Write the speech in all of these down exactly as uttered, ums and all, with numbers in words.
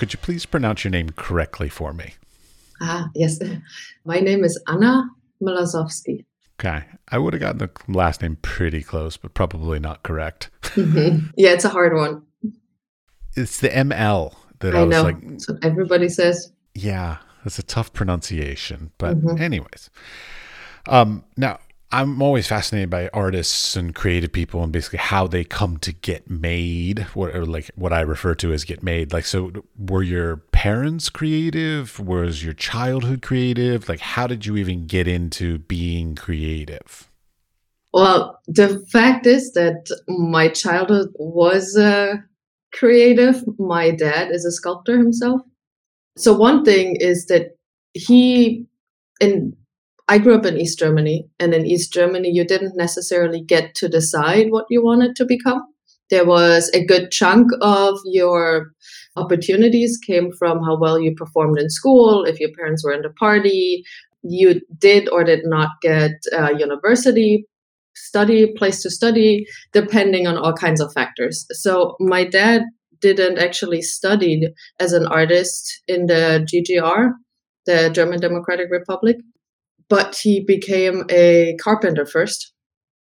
Could you please pronounce your name correctly for me? Ah, yes. My name is Anna Mlasowsky. Okay. I would have gotten the last name pretty close, but probably not correct. Mm-hmm. Yeah, it's a hard one. It's the M L that I, I was know. like. That's what everybody says. Yeah, that's a tough pronunciation. But mm-hmm. anyways, um, now I'm always fascinated by artists and creative people and basically how they come to get made, what, or like what I refer to as get made. Like, so were your parents creative? Was your childhood creative? Like, how did you even get into being creative? Well, the fact is that my childhood was uh, creative. My dad is a sculptor himself. So one thing is that he, and I grew up in East Germany, and in East Germany, you didn't necessarily get to decide what you wanted to become. There was a good chunk of your opportunities came from how well you performed in school, if your parents were in the party, you did or did not get a university study, place to study, depending on all kinds of factors. So my dad didn't actually study as an artist in the G D R, the German Democratic Republic, but he became a carpenter first.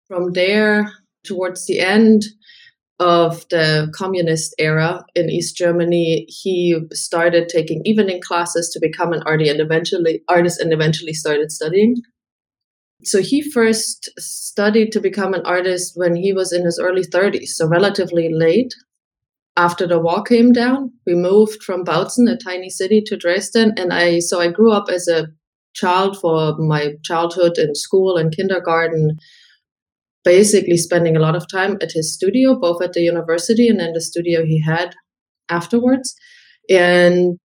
From there, towards the end of the communist era in East Germany, he started taking evening classes to become an artist and eventually, artist and eventually started studying. So he first studied to become an artist when he was in his early thirties, so relatively late. After the wall came down, we moved from Bautzen, a tiny city, to Dresden. And I so I grew up as a child for my childhood in school and kindergarten, basically spending a lot of time at his studio, both at the university and then the studio he had afterwards. And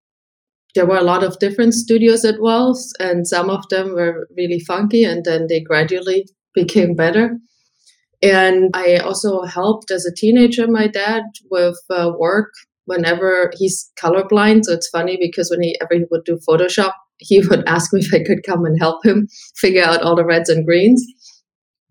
there were a lot of different studios at Wells, and some of them were really funky, and then they gradually became better. And I also helped as a teenager, my dad, with uh, work whenever he's colorblind. So it's funny because when he ever would do Photoshop, he would ask me if I could come and help him figure out all the reds and greens.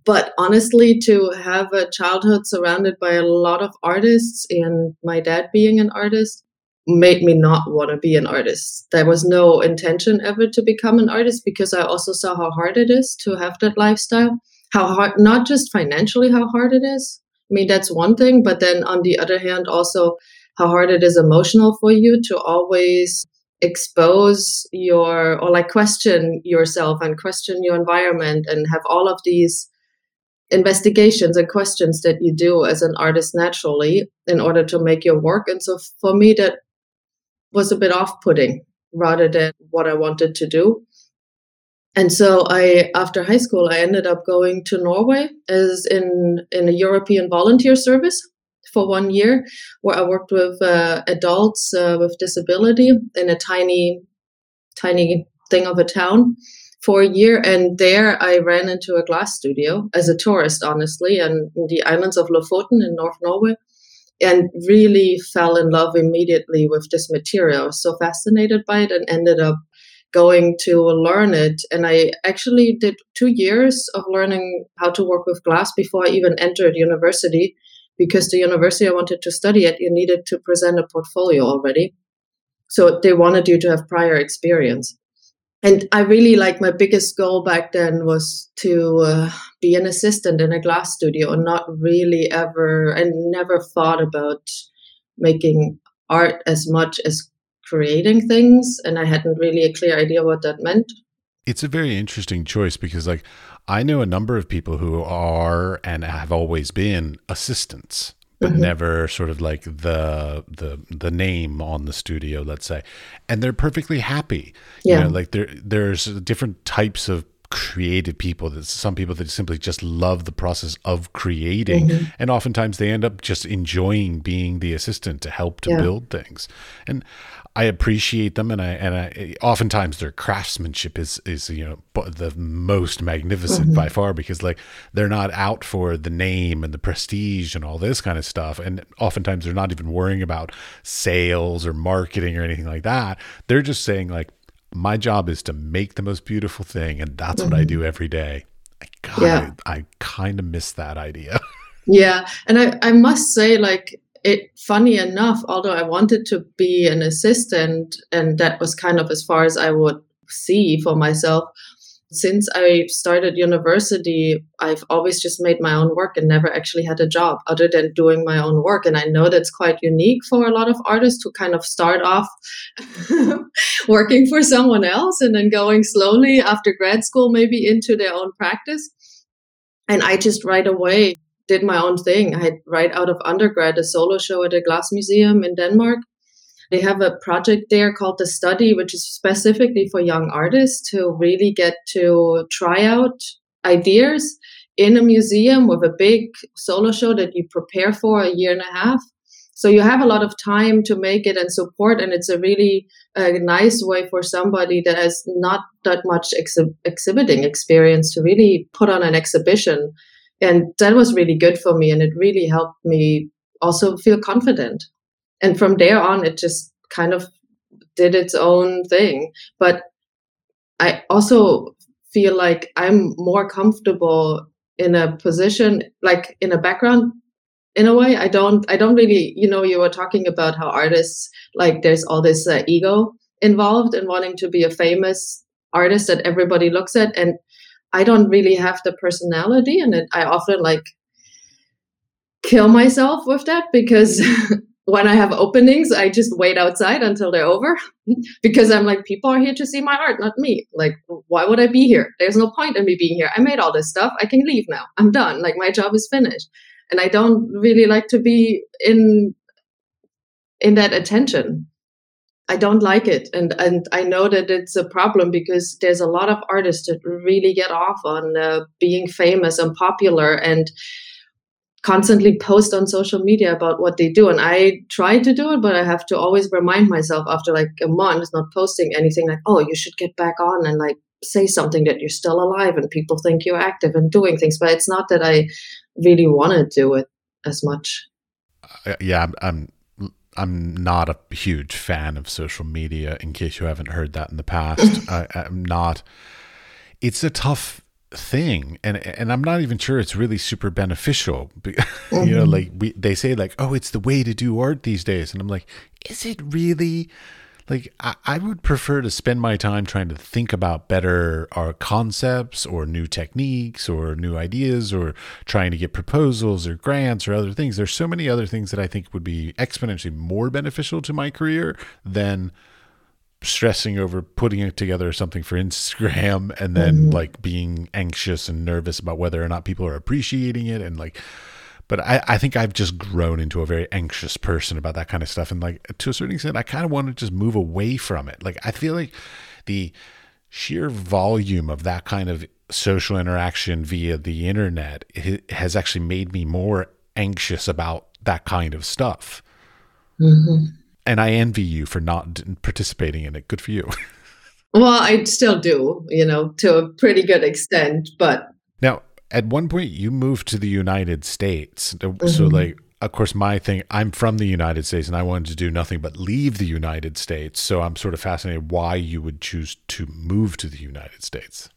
But honestly, to have a childhood surrounded by a lot of artists and my dad being an artist made me not want to be an artist. There was no intention ever to become an artist because I also saw how hard it is to have that lifestyle. How hard, not just financially, how hard it is. I mean, that's one thing. But then on the other hand, also how hard it is emotional for you to always expose your, or like question yourself and question your environment and have all of these investigations and questions that you do as an artist naturally in order to make your work. And so for me, that was a bit off-putting rather than what I wanted to do. And so I, after high school, I ended up going to Norway as in, in a European volunteer service for one year, where I worked with uh, adults uh, with disability in a tiny, tiny thing of a town for a year. And there I ran into a glass studio as a tourist, honestly, and in the islands of Lofoten in North Norway, and really fell in love immediately with this material. I was so fascinated by it and ended up going to learn it. And I actually did two years of learning how to work with glass before I even entered university, because the university I wanted to study at, you needed to present a portfolio already. So they wanted you to have prior experience. And I really, like, my biggest goal back then was to uh, be an assistant in a glass studio and not really ever, I never thought about making art as much as creating things, and I hadn't really a clear idea what that meant. It's a very interesting choice because, like, I know a number of people who are and have always been assistants, but mm-hmm. never sort of like the the the name on the studio, let's say, and they're perfectly happy. Yeah, you know, like there there's different types of creative people. There's some people that simply just love the process of creating, mm-hmm. and oftentimes they end up just enjoying being the assistant to help to yeah. build things. And I appreciate them, and I and I oftentimes their craftsmanship is is you know the most magnificent mm-hmm. by far, because like they're not out for the name and the prestige and all this kind of stuff, and oftentimes they're not even worrying about sales or marketing or anything like that. They're just saying, like, my job is to make the most beautiful thing, and that's mm-hmm. what I do every day. I kind of, yeah. I, I kind of miss that idea. Yeah, and I, I must say, like, it, funny enough, although I wanted to be an assistant, and that was kind of as far as I would see for myself, since I started university, I've always just made my own work and never actually had a job other than doing my own work. And I know that's quite unique for a lot of artists who kind of start off working for someone else and then going slowly after grad school, maybe into their own practice. And I just right away did my own thing. I had right out of undergrad a solo show at a glass museum in Denmark. They have a project there called The Study, which is specifically for young artists to really get to try out ideas in a museum with a big solo show that you prepare for a year and a half. So you have a lot of time to make it and support. And it's a really uh, nice way for somebody that has not that much exhi- exhibiting experience to really put on an exhibition. And that was really good for me. And it really helped me also feel confident. And from there on, it just kind of did its own thing. But I also feel like I'm more comfortable in a position, like in a background, in a way. I don't I don't really, you know, you were talking about how artists, like there's all this uh, ego involved in wanting to be a famous artist that everybody looks at. And I don't really have the personality. And it, I often like kill myself with that because... When I have openings, I just wait outside until they're over because I'm like, people are here to see my art, not me. Like, why would I be here? There's no point in me being here. I made all this stuff. I can leave now. I'm done. Like, my job is finished. And I don't really like to be in in that attention. I don't like it. And, and I know that it's a problem because there's a lot of artists that really get off on uh, being famous and popular and constantly post on social media about what they do. And I try to do it, but I have to always remind myself after like a month not posting anything, like, oh, you should get back on and like say something that you're still alive and people think you're active and doing things. But it's not that I really want to do it as much. Uh, yeah, I'm, I'm I'm not a huge fan of social media, in case you haven't heard that in the past. I, I'm not. It's a tough thing, and and I'm not even sure it's really super beneficial. Mm-hmm. You know, like we they say, like, oh, it's the way to do art these days, and I'm like, is it really? Like, I, I would prefer to spend my time trying to think about better our concepts or new techniques or new ideas or trying to get proposals or grants or other things. There's so many other things that I think would be exponentially more beneficial to my career than stressing over putting it together something for Instagram and then mm-hmm. like being anxious and nervous about whether or not people are appreciating it. And like, but I, I think I've just grown into a very anxious person about that kind of stuff. And like, to a certain extent, I kind of want to just move away from it. Like, I feel like the sheer volume of that kind of social interaction via the internet has actually made me more anxious about that kind of stuff. Mm-hmm. And I envy you for not participating in it. Good for you. Well, I still do, you know, to a pretty good extent. But now, at one point, you moved to the United States. Mm-hmm. So, like, of course, my thing, I'm from the United States and I wanted to do nothing but leave the United States. So I'm sort of fascinated why you would choose to move to the United States.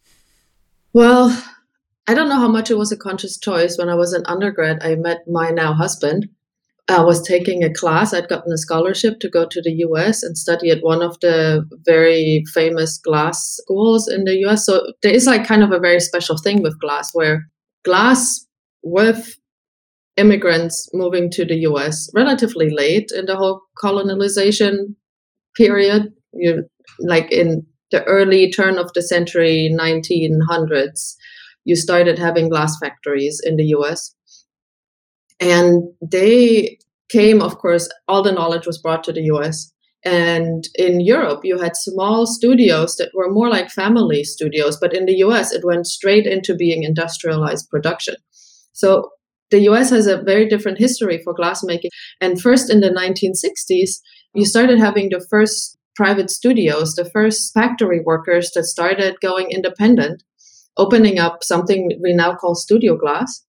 Well, I don't know how much it was a conscious choice. When I was an undergrad, I met my now husband. I was taking a class. I'd gotten a scholarship to go to the U S and study at one of the very famous glass schools in the U S. So there is like kind of a very special thing with glass, where glass with immigrants moving to the U S relatively late in the whole colonization period, you like in the early turn of the century, nineteen hundreds, you started having glass factories in the U S. And they came, of course, all the knowledge was brought to the U S. And in Europe, you had small studios that were more like family studios. But in the U S, it went straight into being industrialized production. So the U S has a very different history for glassmaking. And first in the nineteen sixties, you started having the first private studios, the first factory workers that started going independent, opening up something we now call studio glass.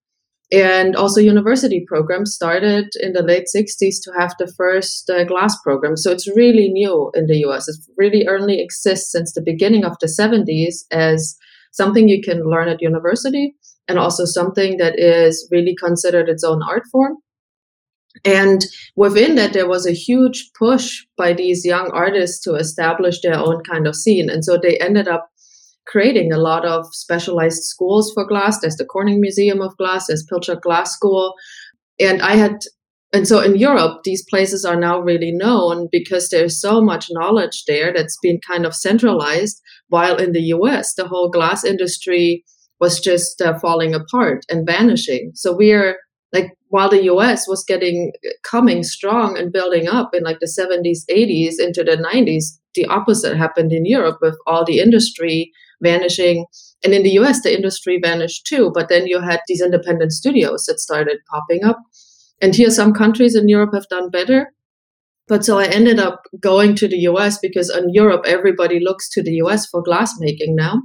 And also university programs started in the late sixties to have the first uh, glass program. So it's really new in the U S. It really only exists since the beginning of the seventies as something you can learn at university and also something that is really considered its own art form. And within that, there was a huge push by these young artists to establish their own kind of scene. And so they ended up creating a lot of specialized schools for glass. There's the Corning Museum of Glass, there's Pilchuck Glass School. And I had, and so in Europe, these places are now really known because there's so much knowledge there that's been kind of centralized, while in the U S, the whole glass industry was just uh, falling apart and vanishing. So we're like, while the U S was getting, coming strong and building up in like the seventies, eighties into the nineties, the opposite happened in Europe with all the industry vanishing. And in the U S, the industry vanished too. But then you had these independent studios that started popping up. And here, some countries in Europe have done better. But so I ended up going to the U S because in Europe, everybody looks to the U S for glassmaking now.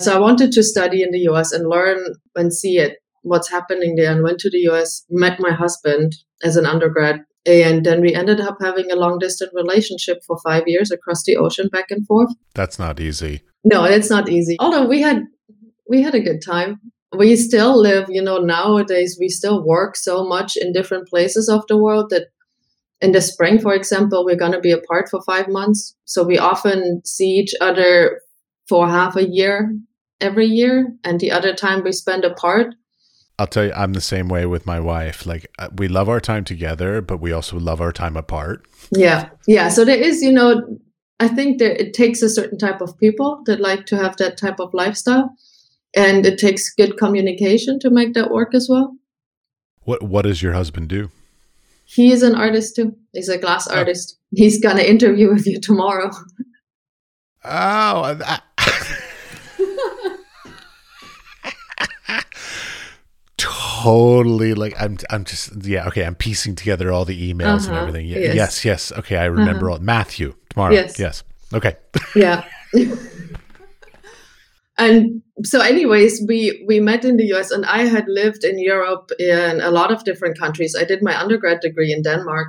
So I wanted to study in the U S and learn and see it, what's happening there, and went to the U S, met my husband as an undergrad. And then we ended up having a long-distance relationship for five years across the ocean, back and forth. That's not easy. No, it's not easy. Although we had we had a good time. We still live, you know, nowadays we still work so much in different places of the world that in the spring, for example, we're going to be apart for five months. So we often see each other for half a year every year. And the other time we spend apart. I'll tell you, I'm the same way with my wife. Like, we love our time together, but we also love our time apart. Yeah. Yeah. So there is, you know, I think that it takes a certain type of people that like to have that type of lifestyle. And it takes good communication to make that work as well. What What does your husband do? He is an artist too. He's a glass oh. artist. He's going to interview with you tomorrow. Oh, I- Totally, like I'm. I'm just yeah. Okay, I'm piecing together all the emails uh-huh. and everything. Yeah, yes. yes, yes. Okay, I remember uh-huh. all. Matthew tomorrow. Yes. yes. Okay. yeah. And so, anyways, we we met in the U S, and I had lived in Europe in a lot of different countries. I did my undergrad degree in Denmark,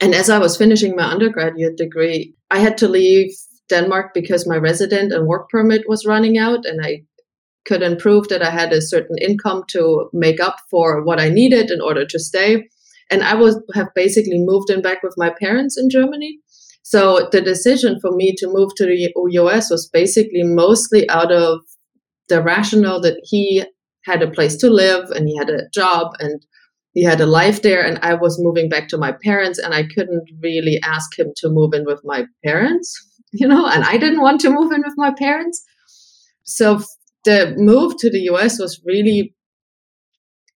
and as I was finishing my undergraduate degree, I had to leave Denmark because my resident and work permit was running out, and I couldn't prove that I had a certain income to make up for what I needed in order to stay. And I would have basically moved in back with my parents in Germany. So the decision for me to move to the U S was basically mostly out of the rationale that he had a place to live and he had a job and he had a life there. And I was moving back to my parents and I couldn't really ask him to move in with my parents, you know, and I didn't want to move in with my parents. So the move to the U S was really,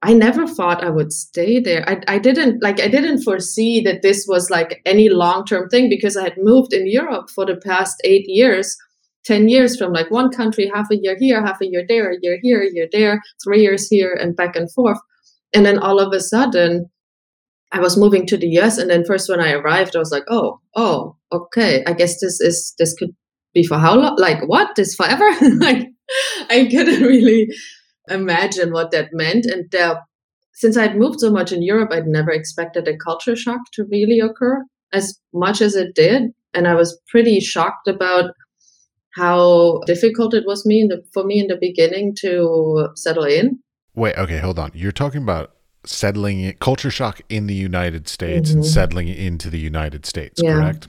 I never thought I would stay there. I, I didn't like, I didn't foresee that this was like any long-term thing because I had moved in Europe for the past eight years, ten years from like one country, half a year here, half a year there, a year here, a year there, three years here and back and forth. And then all of a sudden I was moving to the U S. And then first when I arrived, I was like, oh, oh, okay. I guess this is, this could be for how long? Like what? This forever? Like, I couldn't really imagine what that meant. And uh, since I'd moved so much in Europe, I'd never expected a culture shock to really occur as much as it did. And I was pretty shocked about how difficult it was me in the, for me in the beginning to settle in. Wait, okay, hold on. You're talking about settling in, culture shock in the United States mm-hmm. and settling into the United States, yeah. correct?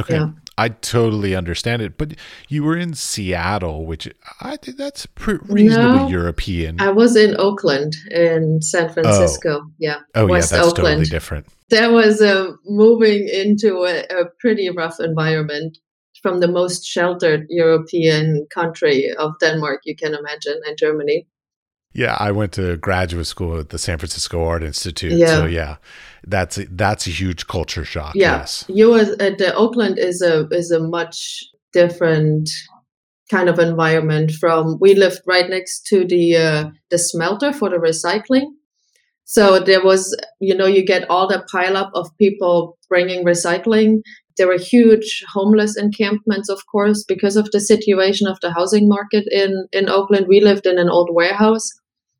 Okay. Yeah. I totally understand it, but you were in Seattle, which I think that's pre- reasonably no, European. I was in Oakland in San Francisco. Oh. Yeah. Oh, West yeah, that's Oakland. Totally different. There was a moving into a, a pretty rough environment from the most sheltered European country of Denmark, you can imagine, and Germany. Yeah, I went to graduate school at the San Francisco Art Institute. Yeah. So yeah, that's a, that's a huge culture shock. Yeah. Yes, you was at the Oakland is a is a much different kind of environment from. We lived right next to the uh, the smelter for the recycling, so there was you know you get all the pileup of people bringing recycling. There were huge homeless encampments, of course, because of the situation of the housing market in, in Oakland. We lived in an old warehouse.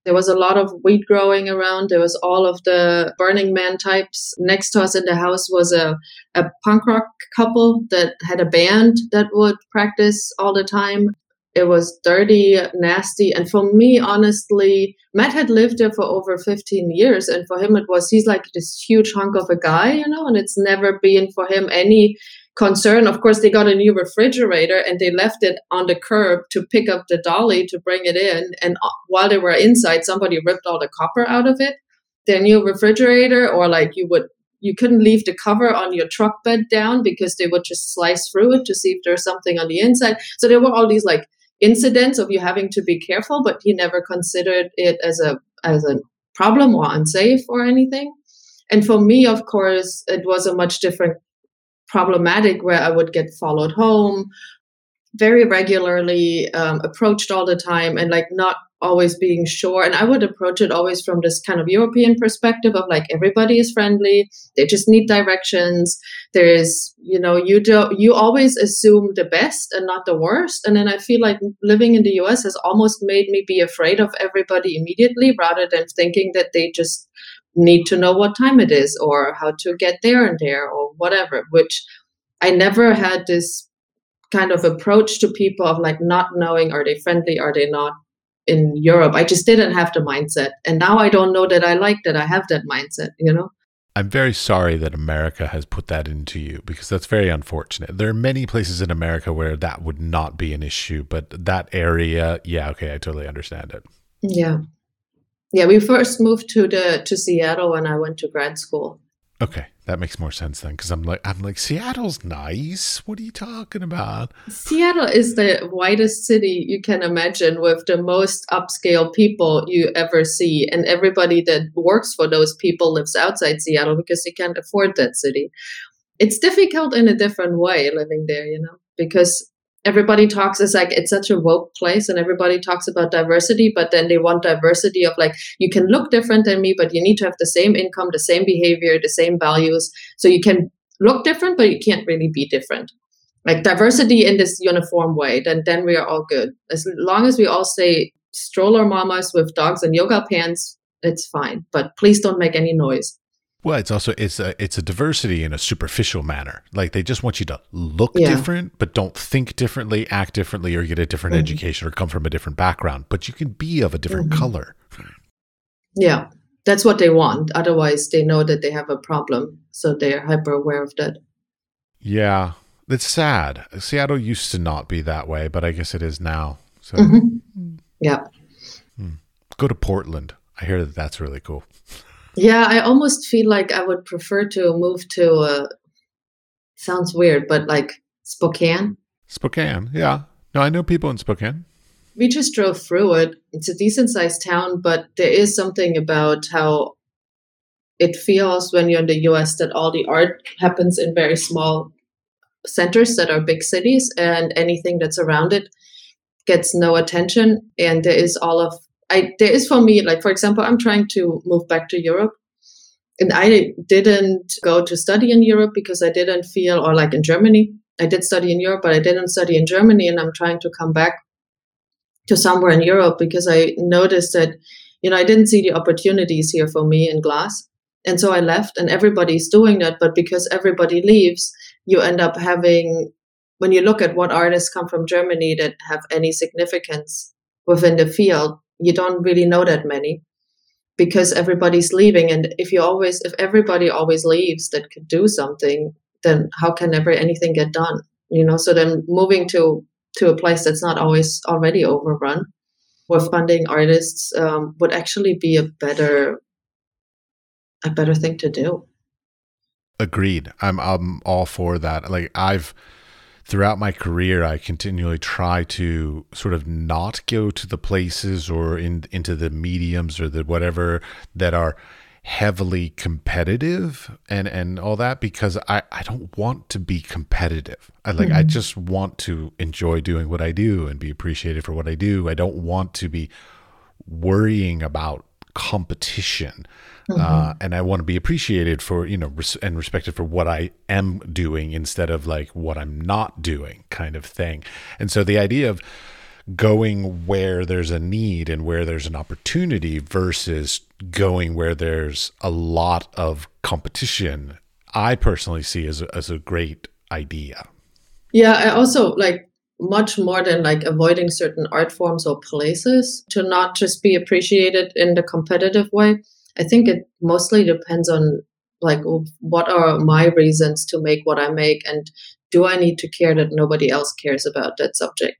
There was a lot of weed growing around. There was all of the Burning Man types. Next to us in the house was a, a punk rock couple that had a band that would practice all the time. It was dirty, nasty. And for me, honestly, Matt had lived there for over fifteen years. And for him, it was, he's like this huge hunk of a guy, you know, and it's never been for him any concern. Of course, they got a new refrigerator and they left it on the curb to pick up the dolly to bring it in. And while they were inside, somebody ripped all the copper out of it. Their new refrigerator, or like you would, you couldn't leave the cover on your truck bed down because they would just slice through it to see if there's something on the inside. So there were all these like incidents of you having to be careful, but he never considered it as a as a problem or unsafe or anything. And for me, of course, it was a much different problematic where I would get followed home very regularly, um, approached all the time, and like not always being sure. And I would approach it always from this kind of European perspective of like, everybody is friendly. They just need directions. There is, you know, you do, you always assume the best and not the worst. And then I feel like living in the U S has almost made me be afraid of everybody immediately rather than thinking that they just need to know what time it is or how to get there and there or whatever, which I never had this kind of approach to people of like not knowing, are they friendly? Are they not? In Europe, I just didn't have the mindset. And now I don't know that I like that I have that mindset, you know? I'm very sorry that America has put that into you because that's very unfortunate. There are many places in America where that would not be an issue, but that area, yeah, okay, I totally understand it. Yeah. Yeah, we first moved to the to Seattle when I went to grad school. Okay, that makes more sense then, because I'm like, I'm like, Seattle's nice. What are you talking about? Seattle is the whitest city you can imagine, with the most upscale people you ever see, and everybody that works for those people lives outside Seattle because they can't afford that city. It's difficult in a different way living there, you know, because everybody talks, it's like, it's such a woke place and everybody talks about diversity, but then they want diversity of like, you can look different than me, but you need to have the same income, the same behavior, the same values. So you can look different, but you can't really be different. Like diversity in this uniform way, then, then we are all good. As long as we all stay stroller mamas with dogs and yoga pants, it's fine, but please don't make any noise. Well, it's also it's a it's a diversity in a superficial manner. Like they just want you to look yeah. different, but don't think differently, act differently, or get a different mm-hmm. education, or come from a different background. But you can be of a different mm-hmm. color. Yeah, that's what they want. Otherwise, they know that they have a problem, so they're hyper aware of that. Yeah, that's sad. Seattle used to not be that way, but I guess it is now. So, mm-hmm. yeah, hmm. Go to Portland. I hear that that's really cool. Yeah, I almost feel like I would prefer to move to, uh, sounds weird, but like Spokane. Spokane, yeah. No, I know people in Spokane. We just drove through it. It's a decent-sized town, but there is something about how it feels when you're in the U S that all the art happens in very small centers that are big cities, and anything that's around it gets no attention, and there is all of I, there is for me, like, for example, I'm trying to move back to Europe, and I didn't go to study in Europe because I didn't feel, or like in Germany, I did study in Europe, but I didn't study in Germany. And I'm trying to come back to somewhere in Europe because I noticed that, you know, I didn't see the opportunities here for me in glass. And so I left, and everybody's doing that. But because everybody leaves, you end up having, when you look at what artists come from Germany that have any significance within the field, you don't really know that many because everybody's leaving. And if you always, if everybody always leaves that could do something, then how can ever anything get done? You know, so then moving to, to a place that's not always already overrun with funding artists um, would actually be a better, a better thing to do. Agreed. I'm, I'm all for that. Like I've, Throughout my career, I continually try to sort of not go to the places or in, into the mediums or the whatever that are heavily competitive and, and all that because I, I don't want to be competitive. I like mm-hmm. I just want to enjoy doing what I do and be appreciated for what I do. I don't want to be worrying about competition. Mm-hmm. Uh, and I want to be appreciated for, you know, res- and respected for what I am doing instead of like what I'm not doing kind of thing. And so the idea of going where there's a need and where there's an opportunity versus going where there's a lot of competition, I personally see as a, as a great idea. Yeah, I also like much more than like avoiding certain art forms or places, to not just be appreciated in the competitive way. I think it mostly depends on like, what are my reasons to make what I make? And do I need to care that nobody else cares about that subject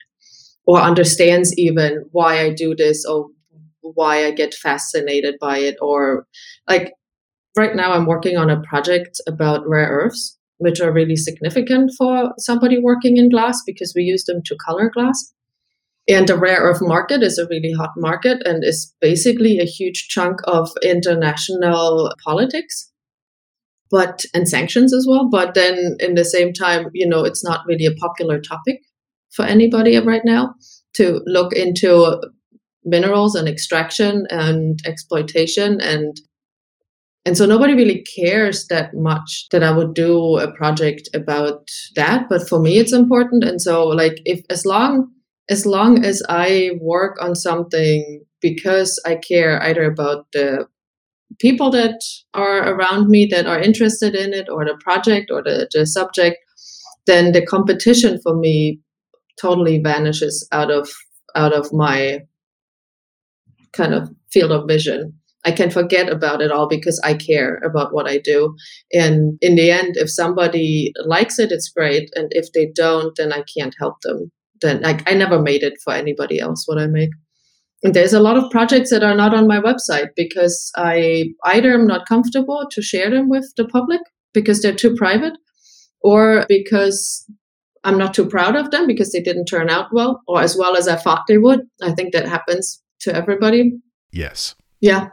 or understands even why I do this or why I get fascinated by it? Or like right now I'm working on a project about rare earths, which are really significant for somebody working in glass because we use them to color glass. And the rare earth market is a really hot market and is basically a huge chunk of international politics. But and sanctions as well. But then in the same time, you know, it's not really a popular topic for anybody right now to look into minerals and extraction and exploitation. And and so nobody really cares that much that I would do a project about that. But for me, it's important. And so like if as long as long as I work on something because I care either about the people that are around me that are interested in it or the project or the, the subject, then the competition for me totally vanishes out of out of my kind of field of vision. I can forget about it all because I care about what I do. And in the end, if somebody likes it, it's great. And if they don't, then I can't help them. Then like I never made it for anybody else what I make. And there's a lot of projects that are not on my website because I either am not comfortable to share them with the public because they're too private, or because I'm not too proud of them because they didn't turn out well or as well as I thought they would. I think that happens to everybody. Yes. Yeah.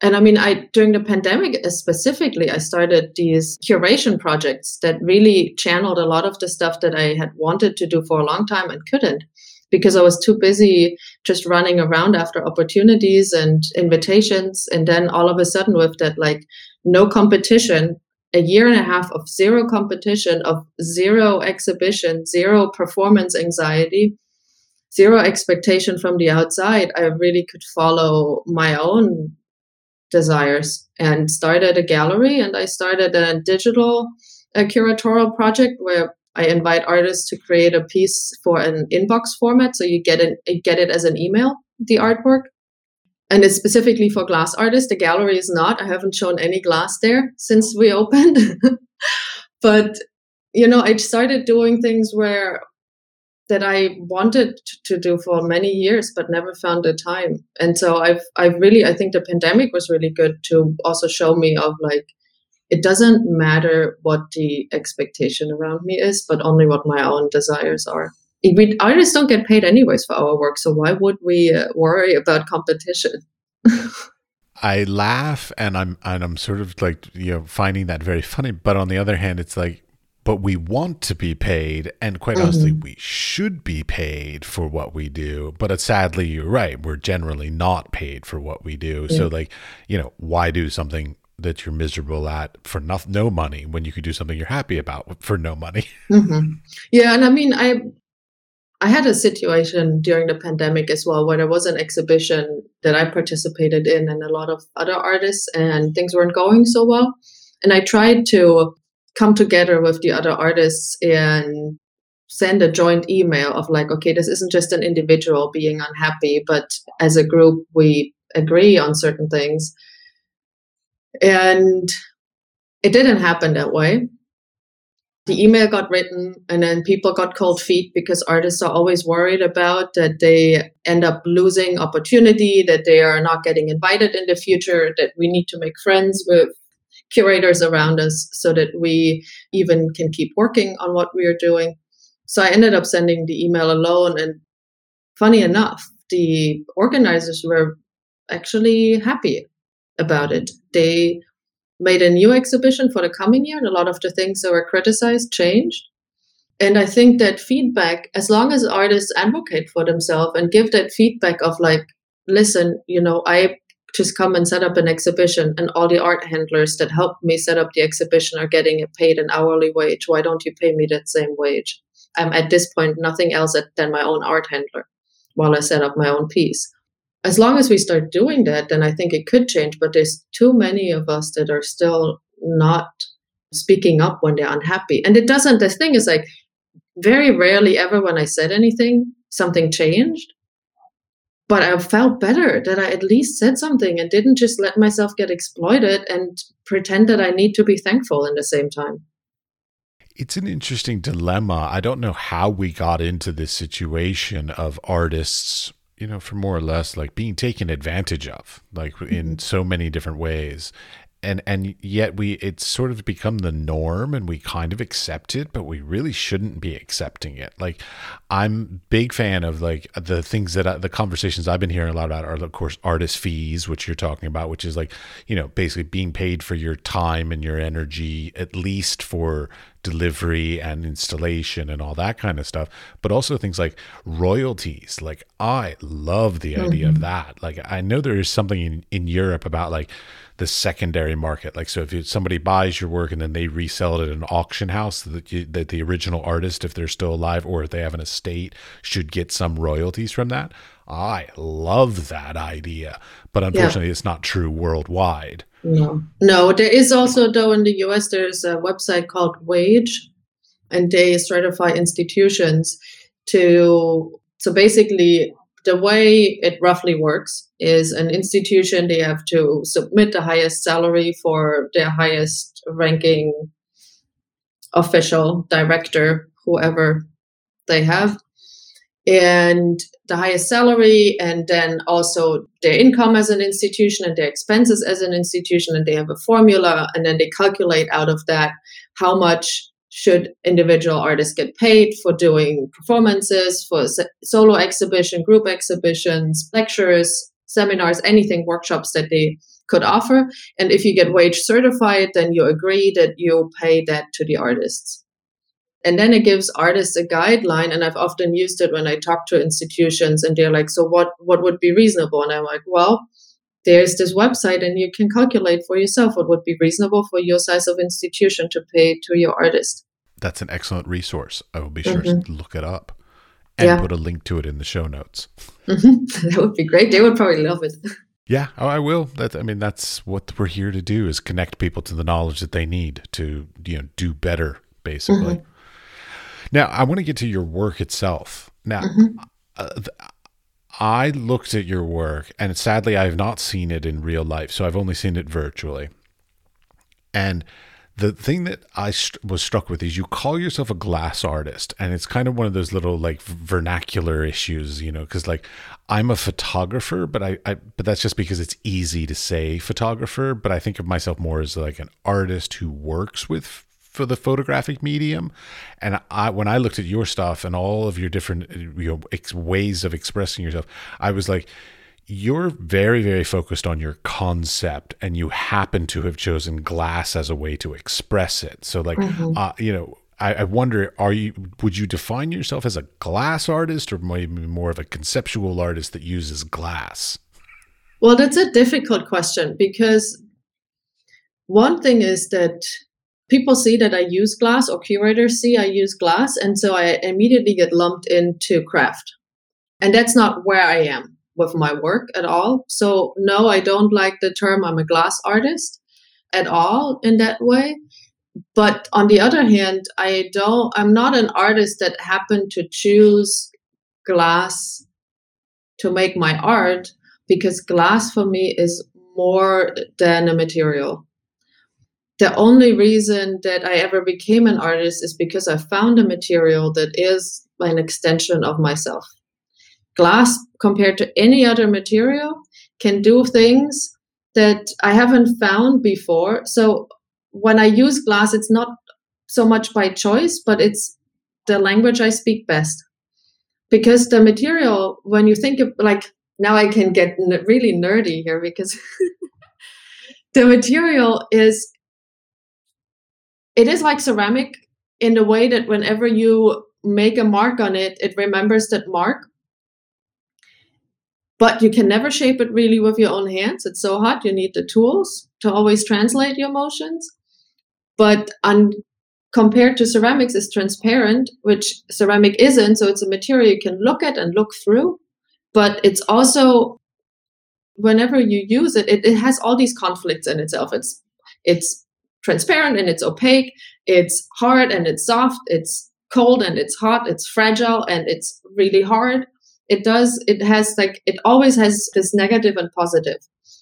And I mean, I during the pandemic specifically, I started these curation projects that really channeled a lot of the stuff that I had wanted to do for a long time and couldn't, because I was too busy just running around after opportunities and invitations. And then all of a sudden with that, like no competition, a year and a half of zero competition, of zero exhibition, zero performance anxiety, zero expectation from the outside, I really could follow my own desires and started a gallery. And I started a digital a curatorial project where I invite artists to create a piece for an inbox format, so you get it, get it as an email, the artwork. And it's specifically for glass artists. The gallery is not. I haven't shown any glass there since we opened. But, you know, I started doing things where that I wanted to do for many years, but never found the time. And so I've I've really, I think the pandemic was really good to also show me of like, it doesn't matter what the expectation around me is, but only what my own desires are. We, artists don't get paid anyways for our work, so why would we uh, worry about competition? I laugh, and I'm and I'm sort of like, you know, finding that very funny. But on the other hand, it's like, but we want to be paid, and quite mm-hmm. honestly, we should be paid for what we do. But it's, sadly, you're right, we're generally not paid for what we do. Yeah. So like, you know, why do something that you're miserable at for no, no money when you could do something you're happy about for no money? Mm-hmm. Yeah. And I mean, I, I had a situation during the pandemic as well, where there was an exhibition that I participated in and a lot of other artists, and things weren't going so well. And I tried to come together with the other artists and send a joint email of like, okay, this isn't just an individual being unhappy, but as a group, we agree on certain things. And it didn't happen that way. The email got written, and then people got cold feet because artists are always worried about that they end up losing opportunity, that they are not getting invited in the future, that we need to make friends with curators around us so that we even can keep working on what we are doing. So I ended up sending the email alone. And funny enough, the organizers were actually happy about it. They made a new exhibition for the coming year, and a lot of the things that were criticized changed. And I think that feedback, as long as artists advocate for themselves and give that feedback of like, listen, you know, I just come and set up an exhibition, and all the art handlers that helped me set up the exhibition are getting paid an hourly wage. Why don't you pay me that same wage? I'm at this point nothing else than my own art handler while I set up my own piece. As long as we start doing that, then I think it could change. But there's too many of us that are still not speaking up when they're unhappy. And it doesn't, the thing is like, very rarely ever when I said anything, something changed. But I felt better that I at least said something and didn't just let myself get exploited and pretend that I need to be thankful at the same time. It's an interesting dilemma. I don't know how we got into this situation of artists, you know, for more or less like being taken advantage of, like mm-hmm. in so many different ways. And and yet we it's sort of become the norm and we kind of accept it, but we really shouldn't be accepting it. Like, I'm big fan of like the things that I, the conversations I've been hearing a lot about are, of course, artist fees, which you're talking about, which is like, you know, basically being paid for your time and your energy, at least for delivery and installation and all that kind of stuff, but also things like royalties. Like, I love the idea mm-hmm. of that. Like, I know there is something in, in Europe about like the secondary market. Like, so if you, somebody buys your work and then they resell it at an auction house, that, you, that the original artist, if they're still alive or if they have an estate, should get some royalties from that. I love that idea, but unfortunately yeah. it's not true worldwide. No, no. There is also, though, in the U S, there's a website called W A G E, and they certify institutions to, so basically the way it roughly works is an institution, they have to submit the highest salary for their highest ranking official, director, whoever they have, and the highest salary, and then also their income as an institution and their expenses as an institution, and they have a formula, and then they calculate out of that how much should individual artists get paid for doing performances, for solo exhibition, group exhibitions, lectures, seminars, anything, workshops that they could offer. And if you get W A G E certified, then you agree that you pay that to the artists. And then it gives artists a guideline, and I've often used it when I talk to institutions, and they're like, so what, what would be reasonable? And I'm like, well, there's this website, and you can calculate for yourself what would be reasonable for your size of institution to pay to your artist. That's an excellent resource. I will be sure mm-hmm. to look it up and yeah. put a link to it in the show notes. Mm-hmm. That would be great. They would probably love it. Yeah, oh, I will. That, I mean, that's what we're here to do, is connect people to the knowledge that they need to, you know, do better, basically. Mm-hmm. Now, I want to get to your work itself. Now, mm-hmm. uh, th- I looked at your work, and sadly, I have not seen it in real life, so I've only seen it virtually. And the thing that I st- was struck with is you call yourself a glass artist, and it's kind of one of those little like vernacular issues, you know, because like I'm a photographer, but I, I but that's just because it's easy to say photographer, but I think of myself more as like an artist who works with for the photographic medium. And I, when I looked at your stuff and all of your different, you know, ex- ways of expressing yourself, I was like, you're very, very focused on your concept, and you happen to have chosen glass as a way to express it. So like, mm-hmm. uh, you know, I, I wonder, are you, would you define yourself as a glass artist, or maybe more of a conceptual artist that uses glass? Well, that's a difficult question, because one thing is that people see that I use glass, or curators see I use glass, and so I immediately get lumped into craft. And that's not where I am with my work at all. So no, I don't like the term I'm a glass artist at all in that way. But on the other hand, I don't, I'm not an artist that happened to choose glass to make my art, because glass for me is more than a material. The only reason that I ever became an artist is because I found a material that is an extension of myself. Glass, compared to any other material, can do things that I haven't found before. So when I use glass, it's not so much by choice, but it's the language I speak best. Because the material, when you think of, like, now I can get really nerdy here, because the material is, it is like ceramic in the way that whenever you make a mark on it, it remembers that mark. But you can never shape it really with your own hands. It's so hard. You need the tools to always translate your motions. But un- compared to ceramics, it's transparent, which ceramic isn't. So it's a material you can look at and look through. But it's also, whenever you use it, it, it has all these conflicts in itself. It's it's transparent and it's opaque, it's hard and it's soft, it's cold and it's hot, it's fragile and it's really hard. It does, it has like, it always has this negative and positive.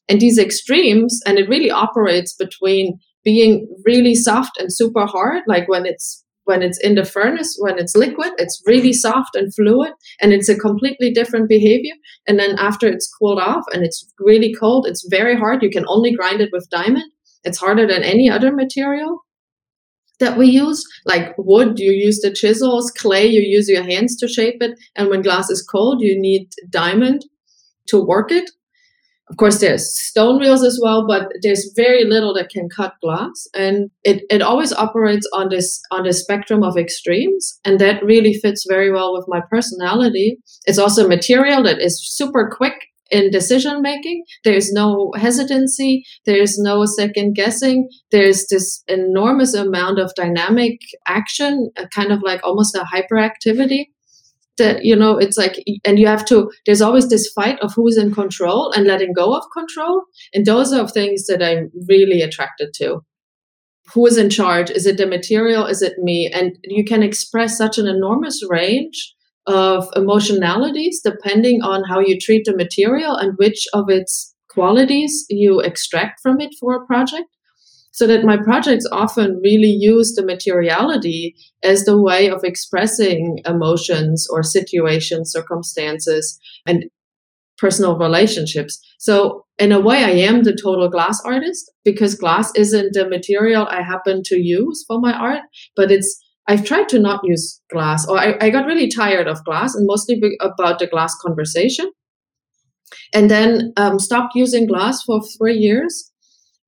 And these extremes, and it really operates between being really soft and super hard, like when it's when it's in the furnace, when it's liquid, it's really soft and fluid, and it's a completely different behavior. And then after it's cooled off and it's really cold, it's very hard. You can only grind it with diamond. It's harder than any other material that we use. Like wood, you use the chisels, clay, you use your hands to shape it. And when glass is cold, you need diamond to work it. Of course, there's stone wheels as well, but there's very little that can cut glass. And it, it always operates on this on the spectrum of extremes. And that really fits very well with my personality. It's also a material that is super quick in decision making. There's no hesitancy. There's no second guessing. There's this enormous amount of dynamic action, kind of like almost a hyperactivity. That, you know, it's like, and you have to, there's always this fight of who's in control and letting go of control. And those are things that I'm really attracted to. Who is in charge? Is it the material? Is it me? And you can express such an enormous range of emotionalities depending on how you treat the material and which of its qualities you extract from it for a project. So that my projects often really use the materiality as the way of expressing emotions or situations, circumstances, and personal relationships. So in a way, I am the total glass artist because glass isn't the material I happen to use for my art, but it's I've tried to not use glass, or I, I got really tired of glass and mostly about the glass conversation, and then um, stopped using glass for three years.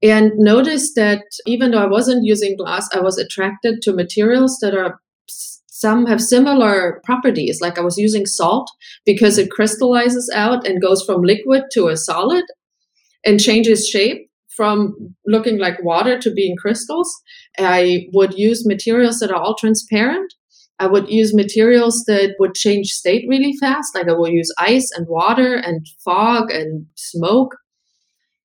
And noticed that even though I wasn't using glass, I was attracted to materials that are some have similar properties. Like I was using salt because it crystallizes out and goes from liquid to a solid and changes shape from looking like water to being crystals. I would use materials that are all transparent. I would use materials that would change state really fast. Like I will use ice and water and fog and smoke.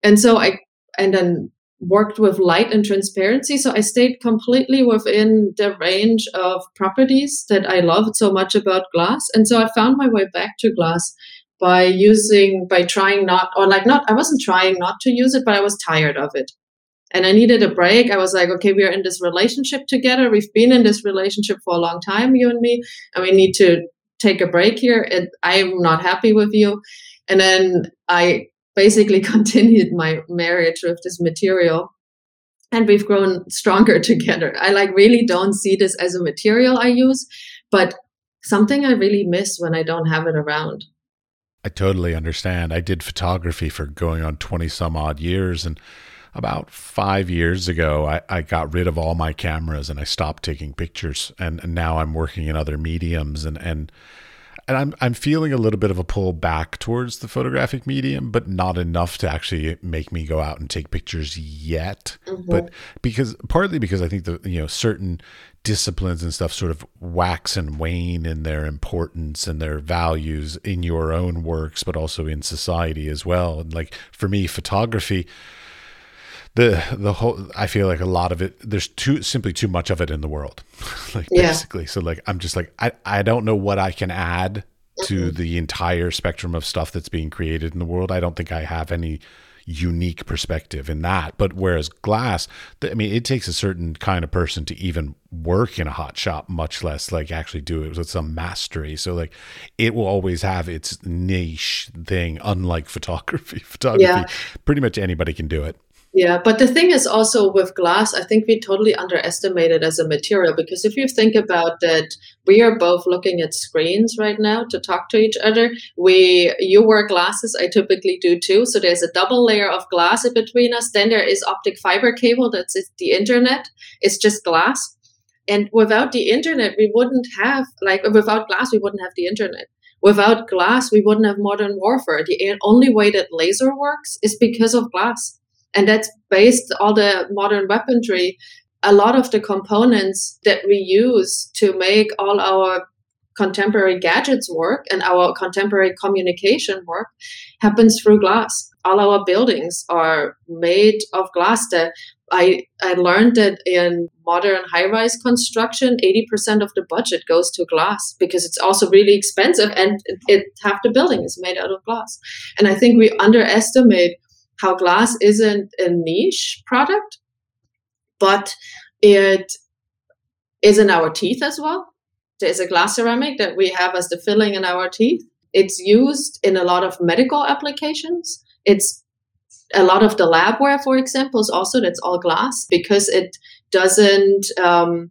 And so I and then worked with light and transparency. So I stayed completely within the range of properties that I loved so much about glass. And so I found my way back to glass by using, by trying not, or like not, I wasn't trying not to use it, but I was tired of it. And I needed a break. I was like, okay, we are in this relationship together. We've been in this relationship for a long time, you and me, and we need to take a break here. And I'm not happy with you. And then I basically continued my marriage with this material, and we've grown stronger together. I like really don't see this as a material I use, but something I really miss when I don't have it around. I totally understand. I did photography for going on twenty some odd years, and about five years ago, I, I got rid of all my cameras and I stopped taking pictures, and, and now I'm working in other mediums and, and And I'm I'm feeling a little bit of a pull back towards the photographic medium, but not enough to actually make me go out and take pictures yet. Mm-hmm. But because partly because I think the you know certain disciplines and stuff sort of wax and wane in their importance and their values in your own works, but also in society as well. And like for me, photography. The the whole I feel like a lot of it there's too simply too much of it in the world, like yeah. basically. So like I'm just like I, I don't know what I can add to the entire spectrum of stuff that's being created in the world. I don't think I have any unique perspective in that. But whereas glass, I mean, it takes a certain kind of person to even work in a hot shop, much less like actually do it with some mastery. So like it will always have its niche thing, unlike photography. Photography, yeah. Pretty much anybody can do it. Yeah, but the thing is also with glass, I think we totally underestimate it as a material, because if you think about that, we are both looking at screens right now to talk to each other. We, you wear glasses, I typically do too. So there's a double layer of glass in between us. Then there is optic fiber cable, that's the internet. It's just glass. And without the internet, we wouldn't have, like without glass, we wouldn't have the internet. Without glass, we wouldn't have modern warfare. The only way that laser works is because of glass. And that's based all the modern weaponry, a lot of the components that we use to make all our contemporary gadgets work and our contemporary communication work happens through glass. All our buildings are made of glass. The I, I learned that in modern high-rise construction, eighty percent of the budget goes to glass because it's also really expensive, and it, it, half the building is made out of glass. And I think we underestimate how glass isn't a niche product, but it is in our teeth as well. There's a glass ceramic that we have as the filling in our teeth. It's used in a lot of medical applications. It's a lot of the labware, for example, is also that's all glass because it doesn't, um,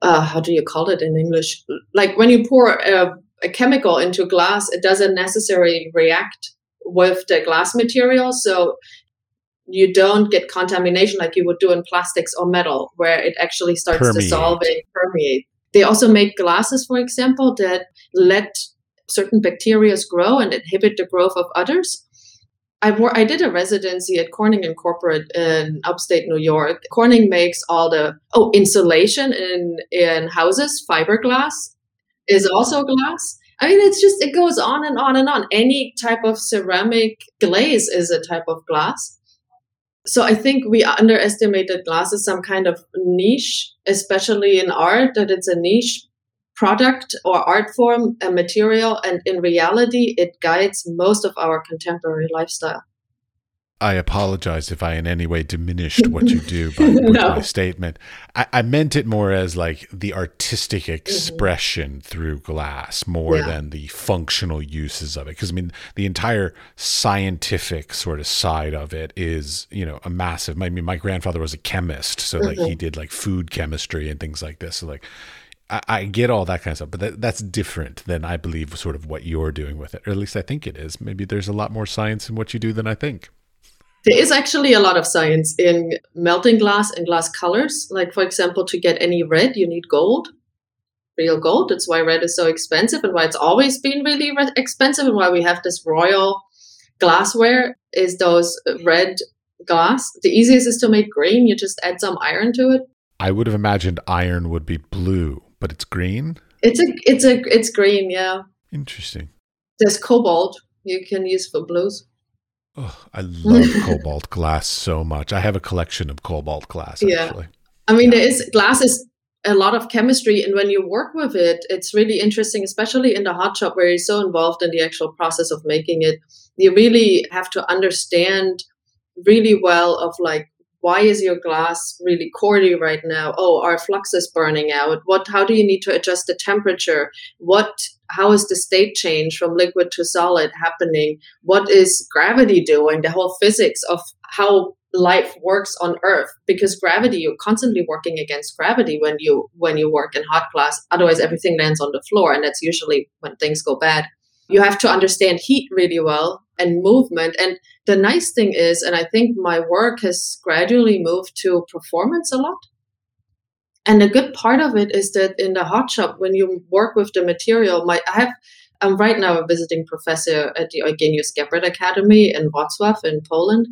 uh, how do you call it in English? Like when you pour a, a chemical into glass, it doesn't necessarily react with the glass material. So you don't get contamination like you would do in plastics or metal where it actually starts permeate. dissolving, permeate. They also make glasses, for example, that let certain bacteria grow and inhibit the growth of others. I, wor- I did a residency at Corning Incorporated in upstate New York. Corning makes all the oh insulation in, in houses. Fiberglass is also glass. I mean, it's just, it goes on and on and on. Any type of ceramic glaze is a type of glass. So I think we underestimate that glass is some kind of niche, especially in art, that it's a niche product or art form, a material, and in reality, it guides most of our contemporary lifestyle. I apologize if I in any way diminished what you do by with no. my statement. I, I meant it more as like the artistic expression mm-hmm. through glass more yeah. than the functional uses of it. Because, I mean, the entire scientific sort of side of it is, you know, a massive. I mean, my grandfather was a chemist, so mm-hmm. like he did like food chemistry and things like this. So like I, I get all that kind of stuff, but that, that's different than I believe sort of what you're doing with it. Or at least I think it is. Maybe there's a lot more science in what you do than I think. There is actually a lot of science in melting glass and glass colors. Like, for example, to get any red, you need gold, real gold. That's why red is so expensive and why it's always been really re- expensive and why we have this royal glassware is those red glass. The easiest is to make green. You just add some iron to it. I would have imagined iron would be blue, but it's green? It's a, it's a, it's green, yeah. Interesting. There's cobalt you can use for blues. Oh, I love cobalt glass so much. I have a collection of cobalt glass, yeah. actually. I mean, yeah. there is glass is a lot of chemistry, and when you work with it, it's really interesting, especially in the hot shop where you're so involved in the actual process of making it. You really have to understand really well of like, why is your glass really cordy right now? Oh, our flux is burning out. What? How do you need to adjust the temperature? What? How is the state change from liquid to solid happening? What is gravity doing? The whole physics of how life works on Earth, because gravity, you're constantly working against gravity when you when you work in hot glass. Otherwise, everything lands on the floor, and that's usually when things go bad. You have to understand heat really well and movement. And the nice thing is, and I think my work has gradually moved to performance a lot. And a good part of it is that in the hot shop, when you work with the material, my I have I'm right now a visiting professor at the Eugeniusz Geppert Academy in Wrocław in Poland.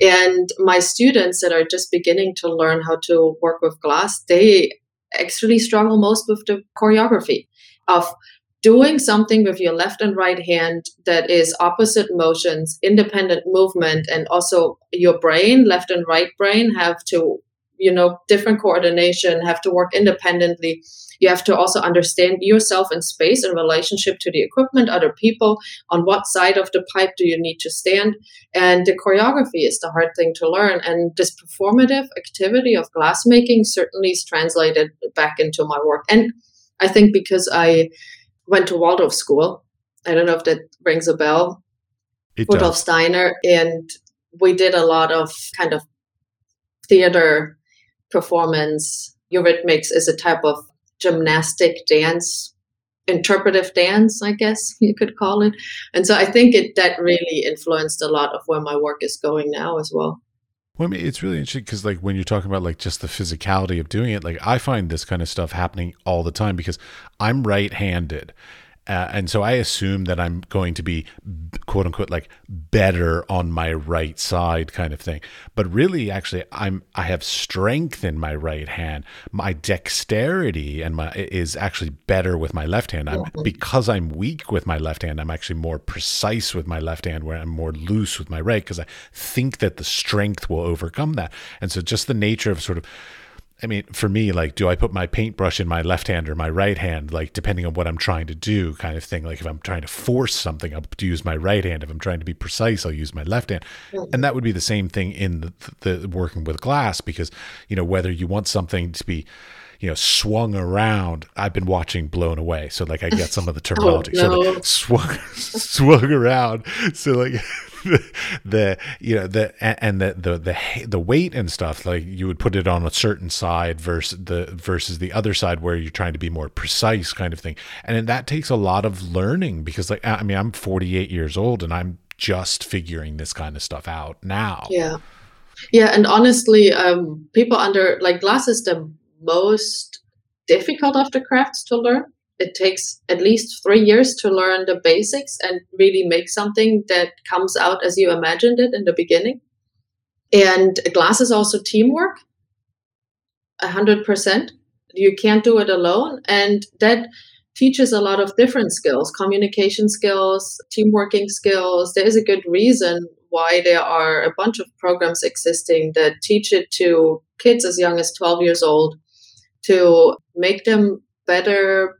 And my students that are just beginning to learn how to work with glass, they actually struggle most with the choreography of doing something with your left and right hand that is opposite motions, independent movement, and also your brain, left and right brain have to, you know, different coordination, have to work independently. You have to also understand yourself in space in relationship to the equipment, other people, on what side of the pipe do you need to stand. And the choreography is the hard thing to learn. And this performative activity of glassmaking certainly is translated back into my work. And I think because I went to Waldorf school, I don't know if that rings a bell, it Rudolf does. Steiner, and we did a lot of kind of theater performance. Eurythmics is a type of gymnastic dance, interpretive dance, I guess you could call it. And so I think it that really influenced a lot of where my work is going now as well. Well, I mean, it's really interesting because like when you're talking about like just the physicality of doing it, like I find this kind of stuff happening all the time because I'm right-handed. Uh, and so I assume that I'm going to be, quote unquote, like better on my right side kind of thing. But really, actually, I'm I have strength in my right hand. My dexterity and my is actually better with my left hand. I'm, because I'm weak with my left hand, I'm actually more precise with my left hand, where I'm more loose with my right, because I think that the strength will overcome that. And so just the nature of sort of, I mean, for me, like, do I put my paintbrush in my left hand or my right hand, like, depending on what I'm trying to do kind of thing. Like, if I'm trying to force something, I'll use my right hand. If I'm trying to be precise, I'll use my left hand. And that would be the same thing in the, the working with glass, because, you know, whether you want something to be, you know, swung around. I've been watching Blown Away, so like I get some of the terminology. Oh, no. So like, swung, swung around. So like the, the you know the and the, the the the weight and stuff. Like you would put it on a certain side versus the versus the other side where you're trying to be more precise, kind of thing. And that takes a lot of learning because, like, I mean, I'm forty-eight years old and I'm just figuring this kind of stuff out now. Yeah, yeah, and honestly, um, people under like glass is the most difficult of the crafts to learn. It takes at least three years to learn the basics and really make something that comes out as you imagined it in the beginning. And glass is also teamwork, one hundred percent. You can't do it alone. And that teaches a lot of different skills, communication skills, teamworking skills. There is a good reason why there are a bunch of programs existing that teach it to kids as young as twelve years old, to make them better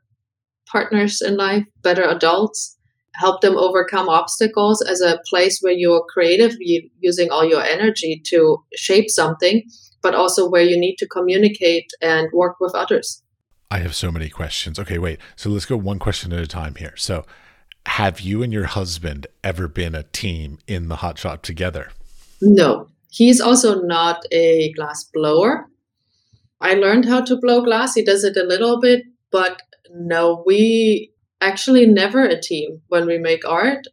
partners in life, better adults, help them overcome obstacles as a place where you're creatively using all your energy to shape something, but also where you need to communicate and work with others. I have so many questions. Okay, wait. So let's go one question at a time here. So have you and your husband ever been a team in the hot shop together? No. He's also not a glass blower. I learned how to blow glass. He does it a little bit, but no, we actually never a team when we make art,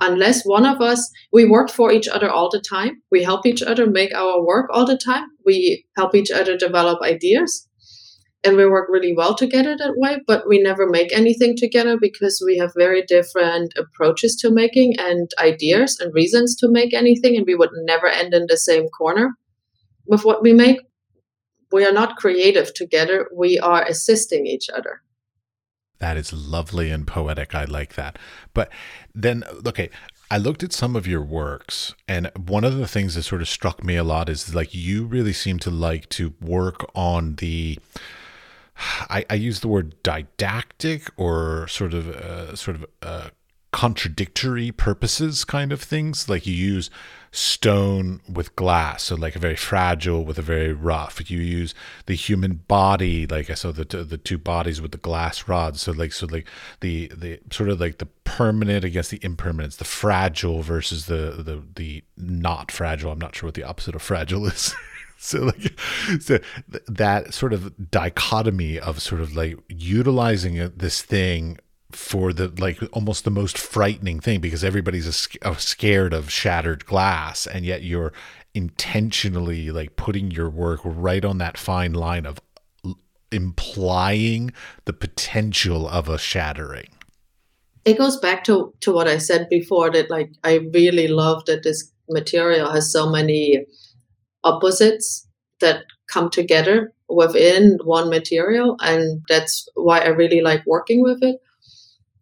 unless one of us, we work for each other all the time. We help each other make our work all the time. We help each other develop ideas, and we work really well together that way, but we never make anything together because we have very different approaches to making and ideas and reasons to make anything, and we would never end in the same corner with what we make. We are not creative together. We are assisting each other. That is lovely and poetic. I like that. But then, okay, I looked at some of your works, and one of the things that sort of struck me a lot is like you really seem to like to work on the, I, I use the word didactic or sort of, uh, sort of, uh, contradictory purposes kind of things. Like you use stone with glass, so like a very fragile with a very rough. You use the human body, like I saw the the two bodies with the glass rods, so like so like the the sort of like the permanent against the impermanence, the fragile versus the the the not fragile. I'm not sure what the opposite of fragile is. So like so th- that sort of dichotomy of sort of like utilizing a, this thing for the like almost the most frightening thing, because everybody's a, a scared of shattered glass, and yet you're intentionally like putting your work right on that fine line of l- implying the potential of a shattering. It goes back to to what I said before, that like I really love that this material has so many opposites that come together within one material, and that's why I really like working with it.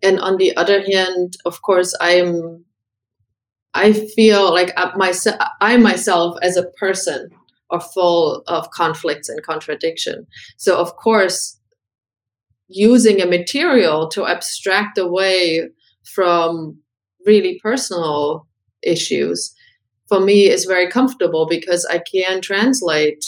And on the other hand, of course, I'm, I feel like I myself, I myself as a person are full of conflicts and contradiction. So, of course, using a material to abstract away from really personal issues for me is very comfortable, because I can translate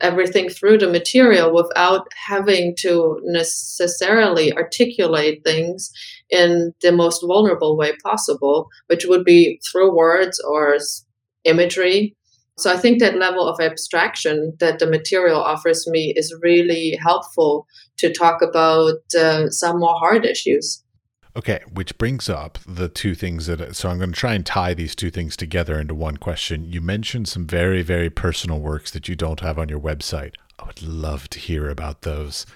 everything through the material without having to necessarily articulate things in the most vulnerable way possible, which would be through words or imagery. So I think that level of abstraction that the material offers me is really helpful to talk about uh, some more hard issues. Okay, which brings up the two things that, so I'm going to try and tie these two things together into one question. You mentioned some very, very personal works that you don't have on your website. I would love to hear about those.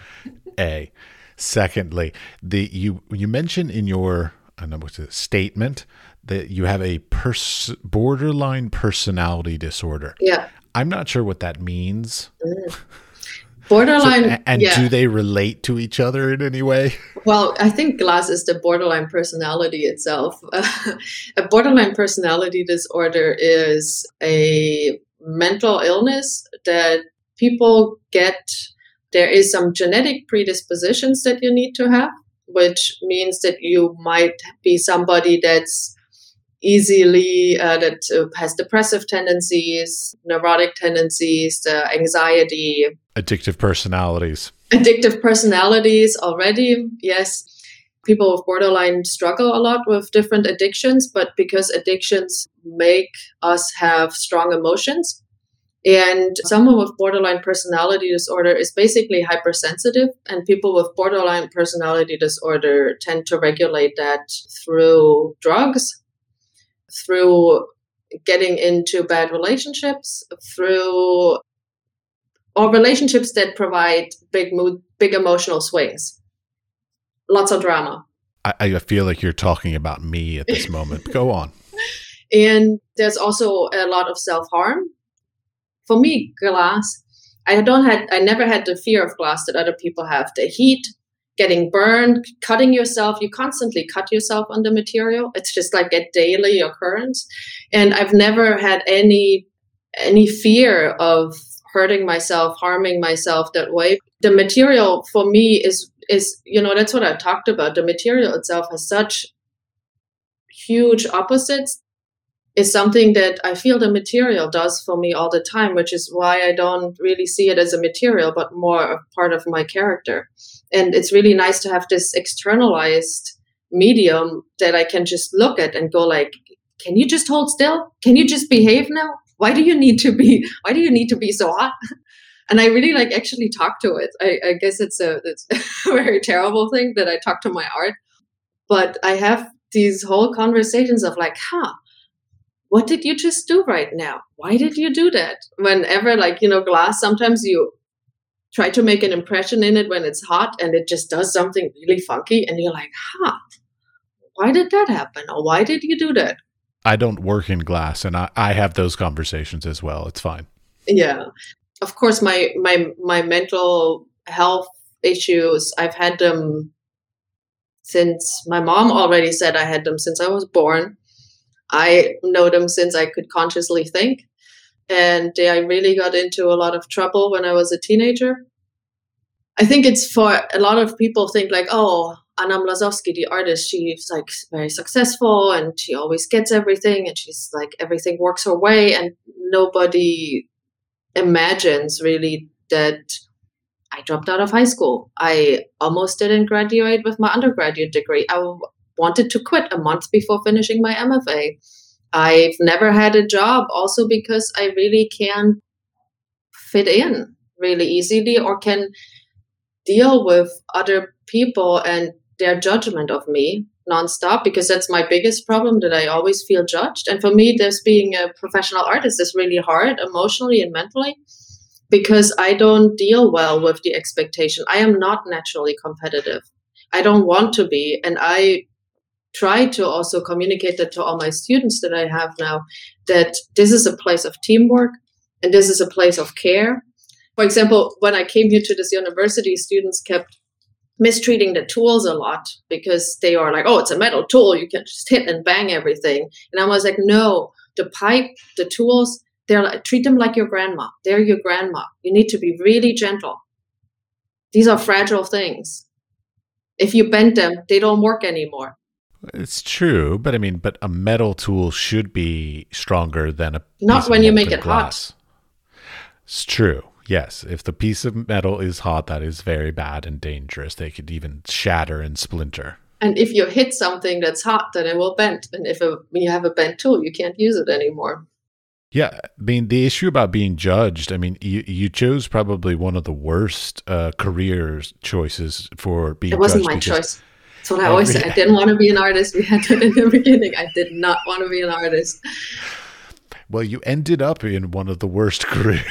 A. Secondly, the you you mentioned in your I don't know, what's it, statement that you have a pers- borderline personality disorder. Yeah. I'm not sure what that means. Mm. Borderline. So, and yeah. Do they relate to each other in any way? Well, I think Glass is the borderline personality itself. Uh, a borderline personality disorder is a mental illness that people get. There is some genetic predispositions that you need to have, which means that you might be somebody that's easily, uh, that uh, has depressive tendencies, neurotic tendencies, uh, anxiety. Addictive personalities. Addictive personalities already, yes. People with borderline struggle a lot with different addictions, but because addictions make us have strong emotions, and someone with borderline personality disorder is basically hypersensitive, and people with borderline personality disorder tend to regulate that through drugs, through getting into bad relationships, through or relationships that provide big mood, big emotional swings, lots of drama. I, I feel like you're talking about me at this moment. Go on. And there's also a lot of self-harm. For me, glass, I don't had, I never had the fear of glass that other people have. The heat, getting burned, cutting yourself. You constantly cut yourself on the material. It's just like a daily occurrence. And I've never had any any fear of hurting myself, harming myself that way. The material for me is, is you know, that's what I talked about. The material itself has such huge opposites. Is something that I feel the material does for me all the time, which is why I don't really see it as a material, but more a part of my character. And it's really nice to have this externalized medium that I can just look at and go like, can you just hold still? Can you just behave now? Why do you need to be, why do you need to be so hot? And I really like actually talk to it. I, I guess it's a, it's a very terrible thing that I talk to my art, but I have these whole conversations of like, huh, what did you just do right now? Why did you do that? Whenever, like, you know, glass, sometimes you try to make an impression in it when it's hot and it just does something really funky. And you're like, huh, why did that happen? Or why did you do that? I don't work in glass and I, I have those conversations as well. It's fine. Yeah. Of course, my, my, my mental health issues, I've had them since my mom already said I had them since I was born. I know them since I could consciously think, and I really got into a lot of trouble when I was a teenager. I think it's for a lot of people think like, oh, Anna Mlasowsky, the artist, she's like very successful and she always gets everything and she's like everything works her way, and nobody imagines really that I dropped out of high school. I almost didn't graduate with my undergraduate degree. I wanted to quit a month before finishing my M F A. I've never had a job also because I really can't fit in really easily or can deal with other people and their judgment of me nonstop, because that's my biggest problem, that I always feel judged. And for me, this being a professional artist is really hard emotionally and mentally, because I don't deal well with the expectation. I am not naturally competitive. I don't want to be. And I try to also communicate that to all my students that I have now, that this is a place of teamwork and this is a place of care. For example, when I came here to this university, students kept mistreating the tools a lot because they are like, oh, it's a metal tool. You can just hit and bang everything. And I was like, no, the pipe, the tools, they're like, treat them like your grandma. They're your grandma. You need to be really gentle. These are fragile things. If you bend them, they don't work anymore. It's true, but I mean, but a metal tool should be stronger than a not when you make it hot. It's true. Yes, if the piece of metal is hot, that is very bad and dangerous. They could even shatter and splinter. And if you hit something that's hot, then it will bend. And if a, you have a bent tool, you can't use it anymore. Yeah, I mean, the issue about being judged, I mean, you, you chose probably one of the worst uh, career choices for being judged. It wasn't my choice. That's what I always say. I didn't want to be an artist. We had that in the beginning. I did not want to be an artist. Well, you ended up in one of the worst career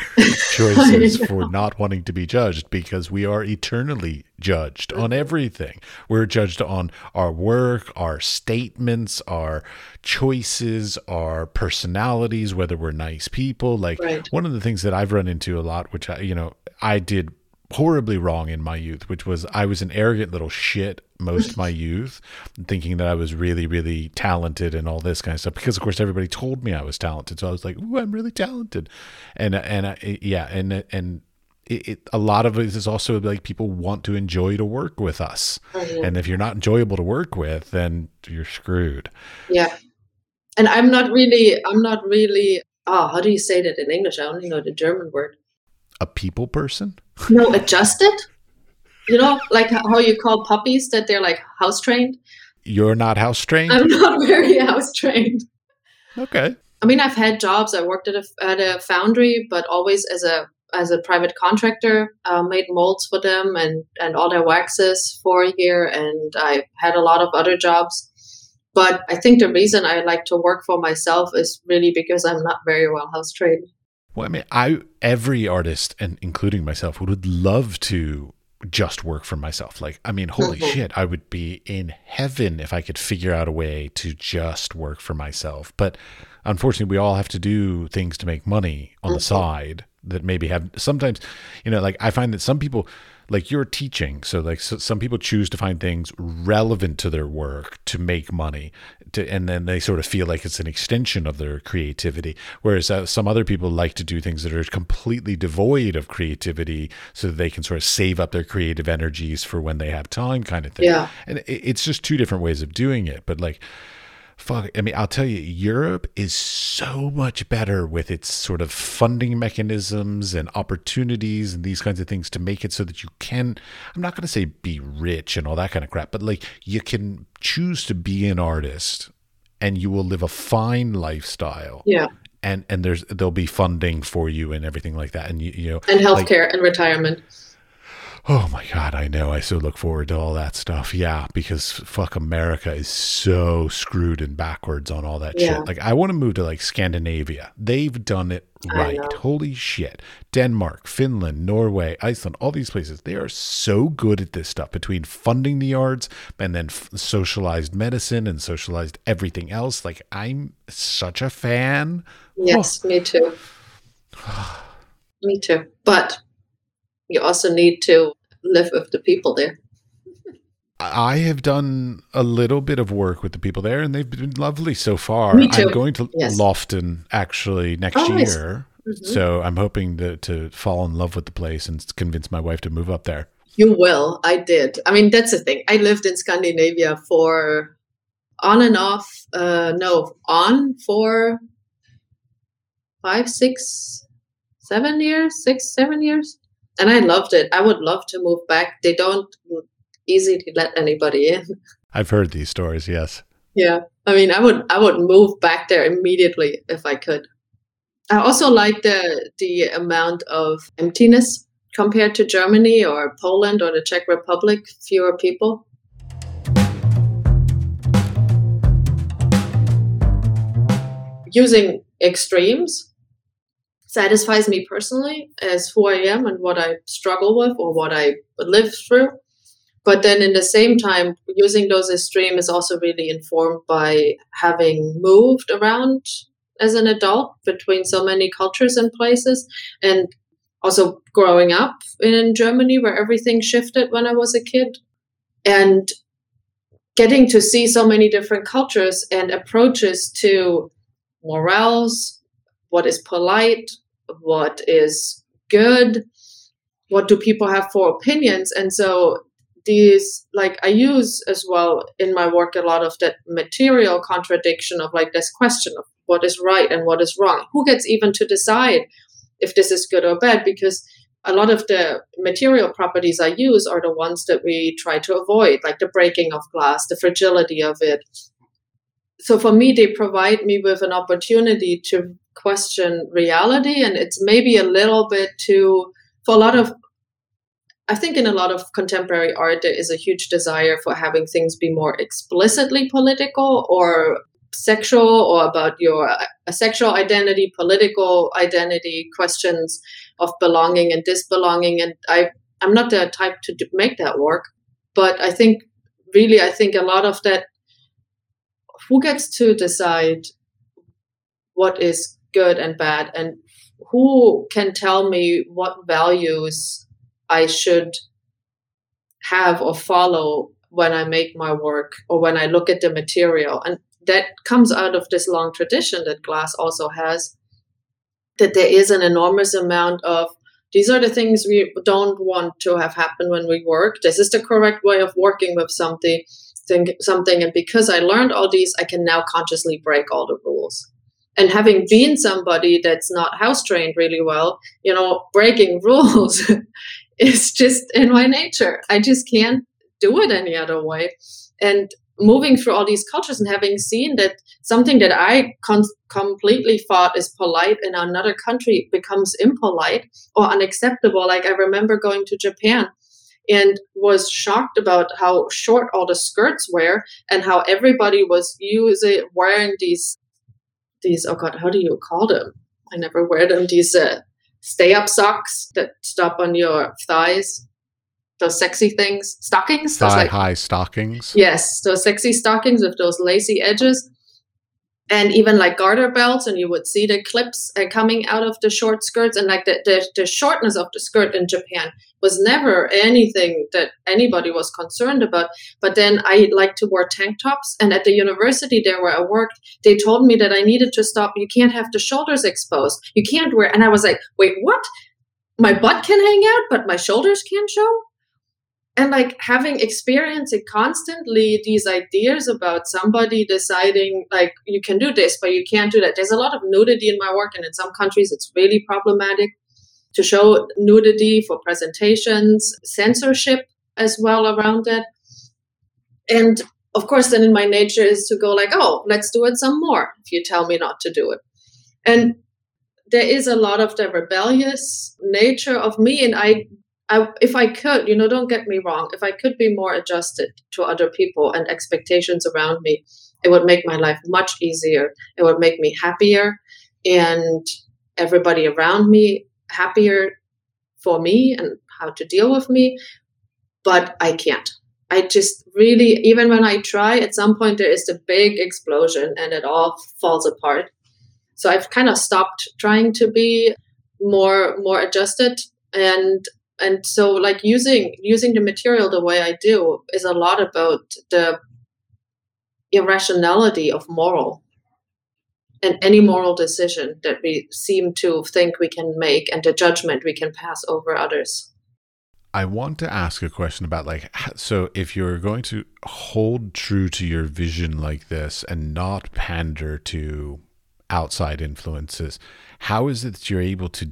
choices for not wanting to be judged, because we are eternally judged on everything. We're judged on our work, our statements, our choices, our personalities, whether we're nice people. Like right. One of the things that I've run into a lot, which I, you know, I did horribly wrong in my youth, which was I was an arrogant little shit most of my youth, thinking that I was really, really talented and all this kind of stuff, because of course everybody told me I was talented. So I was like, ooh, I'm really talented. And, and I, yeah. And, and it, it, a lot of it is also like people want to enjoy to work with us. Mm-hmm. And if you're not enjoyable to work with, then you're screwed. Yeah. And I'm not really, I'm not really, oh, how do you say that in English? I only know the German word. A people person? No, adjusted. You know, like how you call puppies that they're like house trained. You're not house trained? I'm not very house trained. Okay. I mean, I've had jobs. I worked at a, at a foundry, but always as a as a private contractor. Uh, made molds for them and, and all their waxes for a year. And I had a lot of other jobs. But I think the reason I like to work for myself is really because I'm not very well house trained. Well, I mean, I every artist, and including myself, would love to just work for myself. Like, I mean, holy mm-hmm. shit, I would be in heaven if I could figure out a way to just work for myself. But unfortunately, we all have to do things to make money on mm-hmm. the side that maybe have sometimes, you know, like I find that some people, like you're teaching. So like so some people choose to find things relevant to their work to make money. To, and then they sort of feel like it's an extension of their creativity. Whereas uh, some other people like to do things that are completely devoid of creativity so that they can sort of save up their creative energies for when they have time, kind of thing. Yeah. And it, it's just two different ways of doing it. But like, fuck, I mean, I'll tell you, Europe is so much better with its sort of funding mechanisms and opportunities and these kinds of things to make it so that you can, I'm not going to say be rich and all that kind of crap, but like you can choose to be an artist and you will live a fine lifestyle. Yeah. And, and there's, there'll be funding for you and everything like that. And you, you know, and healthcare like, and retirement. Oh my God, I know. I so look forward to all that stuff. Yeah, because fuck, America is so screwed and backwards on all that yeah. shit. Like, I want to move to like Scandinavia. They've done it right. Holy shit. Denmark, Finland, Norway, Iceland, all these places, they are so good at this stuff between funding the arts and then f- socialized medicine and socialized everything else. Like, I'm such a fan. Yes, oh. me too. me too. But you also need to live with the people there. I have done a little bit of work with the people there, and they've been lovely so far. Me too. I'm going to yes. Lofoten actually next oh, year. Nice. Mm-hmm. So I'm hoping to, to fall in love with the place and convince my wife to move up there. You will. I did. I mean, that's the thing. I lived in Scandinavia for on and off, uh, no, on for five, six, seven years, six, seven years. And I loved it. I would love to move back. They don't easily let anybody in. I've heard these stories, yes. Yeah. I mean, I would I would move back there immediately if I could. I also like the the amount of emptiness compared to Germany or Poland or the Czech Republic, fewer people. Using extremes satisfies me personally as who I am and what I struggle with or what I live through. But then in the same time, using those extremes is also really informed by having moved around as an adult between so many cultures and places. And also growing up in Germany where everything shifted when I was a kid. And getting to see so many different cultures and approaches to morals, what is polite, what is good, what do people have for opinions? And so these, like I use as well in my work a lot of that material contradiction of like this question of what is right and what is wrong. Who gets even to decide if this is good or bad? Because a lot of the material properties I use are the ones that we try to avoid, like the breaking of glass, the fragility of it. So for me, they provide me with an opportunity to question reality, and it's maybe a little bit too, for a lot of, I think in a lot of contemporary art, there is a huge desire for having things be more explicitly political or sexual or about your uh, sexual identity, political identity, questions of belonging and disbelonging. And I, I'm not the type to d- make that work. But I think really, I think a lot of that, who gets to decide what is good and bad, and who can tell me what values I should have or follow when I make my work or when I look at the material. And that comes out of this long tradition that glass also has, that there is an enormous amount of, these are the things we don't want to have happen when we work. This is the correct way of working with something. something. And because I learned all these, I can now consciously break all the rules. And having been somebody that's not house trained really well, you know, breaking rules is just in my nature. I just can't do it any other way. And moving through all these cultures and having seen that something that I con- completely thought is polite in another country becomes impolite or unacceptable. Like I remember going to Japan and was shocked about how short all the skirts were and how everybody was using wearing these, these oh God, how do you call them? I never wear them. These uh, stay-up socks that stop on your thighs. Those sexy things. Stockings? Thigh-high like, stockings. Yes, those sexy stockings with those lacy edges. And even like garter belts, and you would see the clips uh, coming out of the short skirts, and like the, the the shortness of the skirt in Japan was never anything that anybody was concerned about. But then I like to wear tank tops, and at the university there where I worked, they told me that I needed to stop. You can't have the shoulders exposed. You can't wear. And I was like, wait, what? My butt can hang out, but my shoulders can't show? And like having experienced it constantly, these ideas about somebody deciding like you can do this, but you can't do that. There's a lot of nudity in my work. And in some countries, it's really problematic to show nudity for presentations, censorship as well around that. And of course, then in my nature is to go like, oh, let's do it some more if you tell me not to do it. And there is a lot of the rebellious nature of me. And I I, if I could, you know, don't get me wrong, if I could be more adjusted to other people and expectations around me, it would make my life much easier. It would make me happier and everybody around me happier for me and how to deal with me. But I can't. I just really, even when I try, at some point there is the big explosion and it all falls apart. So I've kind of stopped trying to be more more adjusted. And And so like using using the material the way I do is a lot about the irrationality of moral and any moral decision that we seem to think we can make and the judgment we can pass over others. I want to ask a question about like, so if you're going to hold true to your vision like this and not pander to outside influences, how is it that you're able to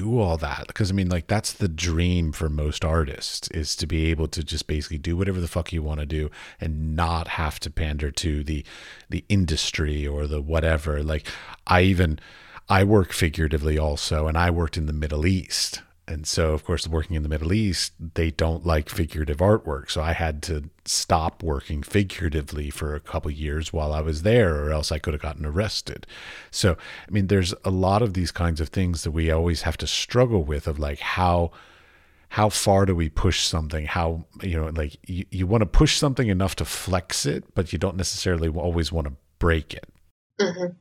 do all that? Because I mean, like, that's the dream for most artists, is to be able to just basically do whatever the fuck you want to do and not have to pander to the the industry or the whatever. Like, I even I work figuratively also, and I worked in the Middle East, and so of course working in the Middle East, they don't like figurative artwork, so I had to stop working figuratively for a couple of years while I was there, or else I could have gotten arrested. So, I mean, there's a lot of these kinds of things that we always have to struggle with, of like, how how far do we push something? How, you know, like you, you want to push something enough to flex it, but you don't necessarily always want to break it. Mm-hmm.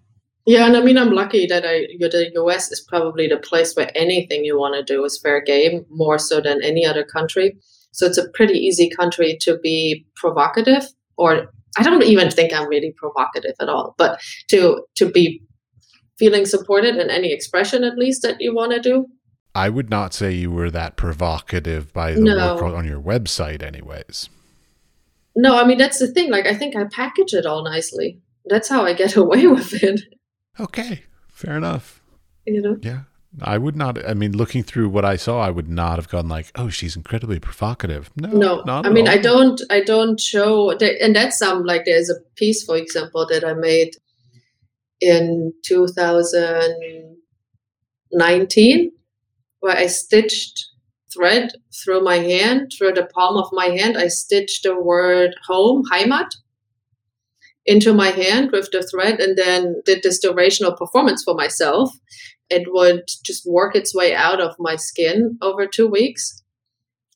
Yeah, and I mean, I'm lucky that I, the U S is probably the place where anything you want to do is fair game, more so than any other country. So it's a pretty easy country to be provocative, or I don't even think I'm really provocative at all, but to to be feeling supported in any expression, at least, that you want to do. I would not say you were that provocative by the no. work on your website anyways. No, I mean, that's the thing. Like, I think I package it all nicely. That's how I get away with it. Okay, fair enough. You know? Yeah. I would not, I mean, looking through what I saw, I would not have gone like, oh, she's incredibly provocative. No, no. Not I mean, all. I don't, I don't show, and that's some, like, there's a piece, for example, that I made in two thousand nineteen, where I stitched thread through my hand, through the palm of my hand. I stitched the word home, Heimat. into my hand with the thread and then did this durational performance for myself. It would just work its way out of my skin over two weeks.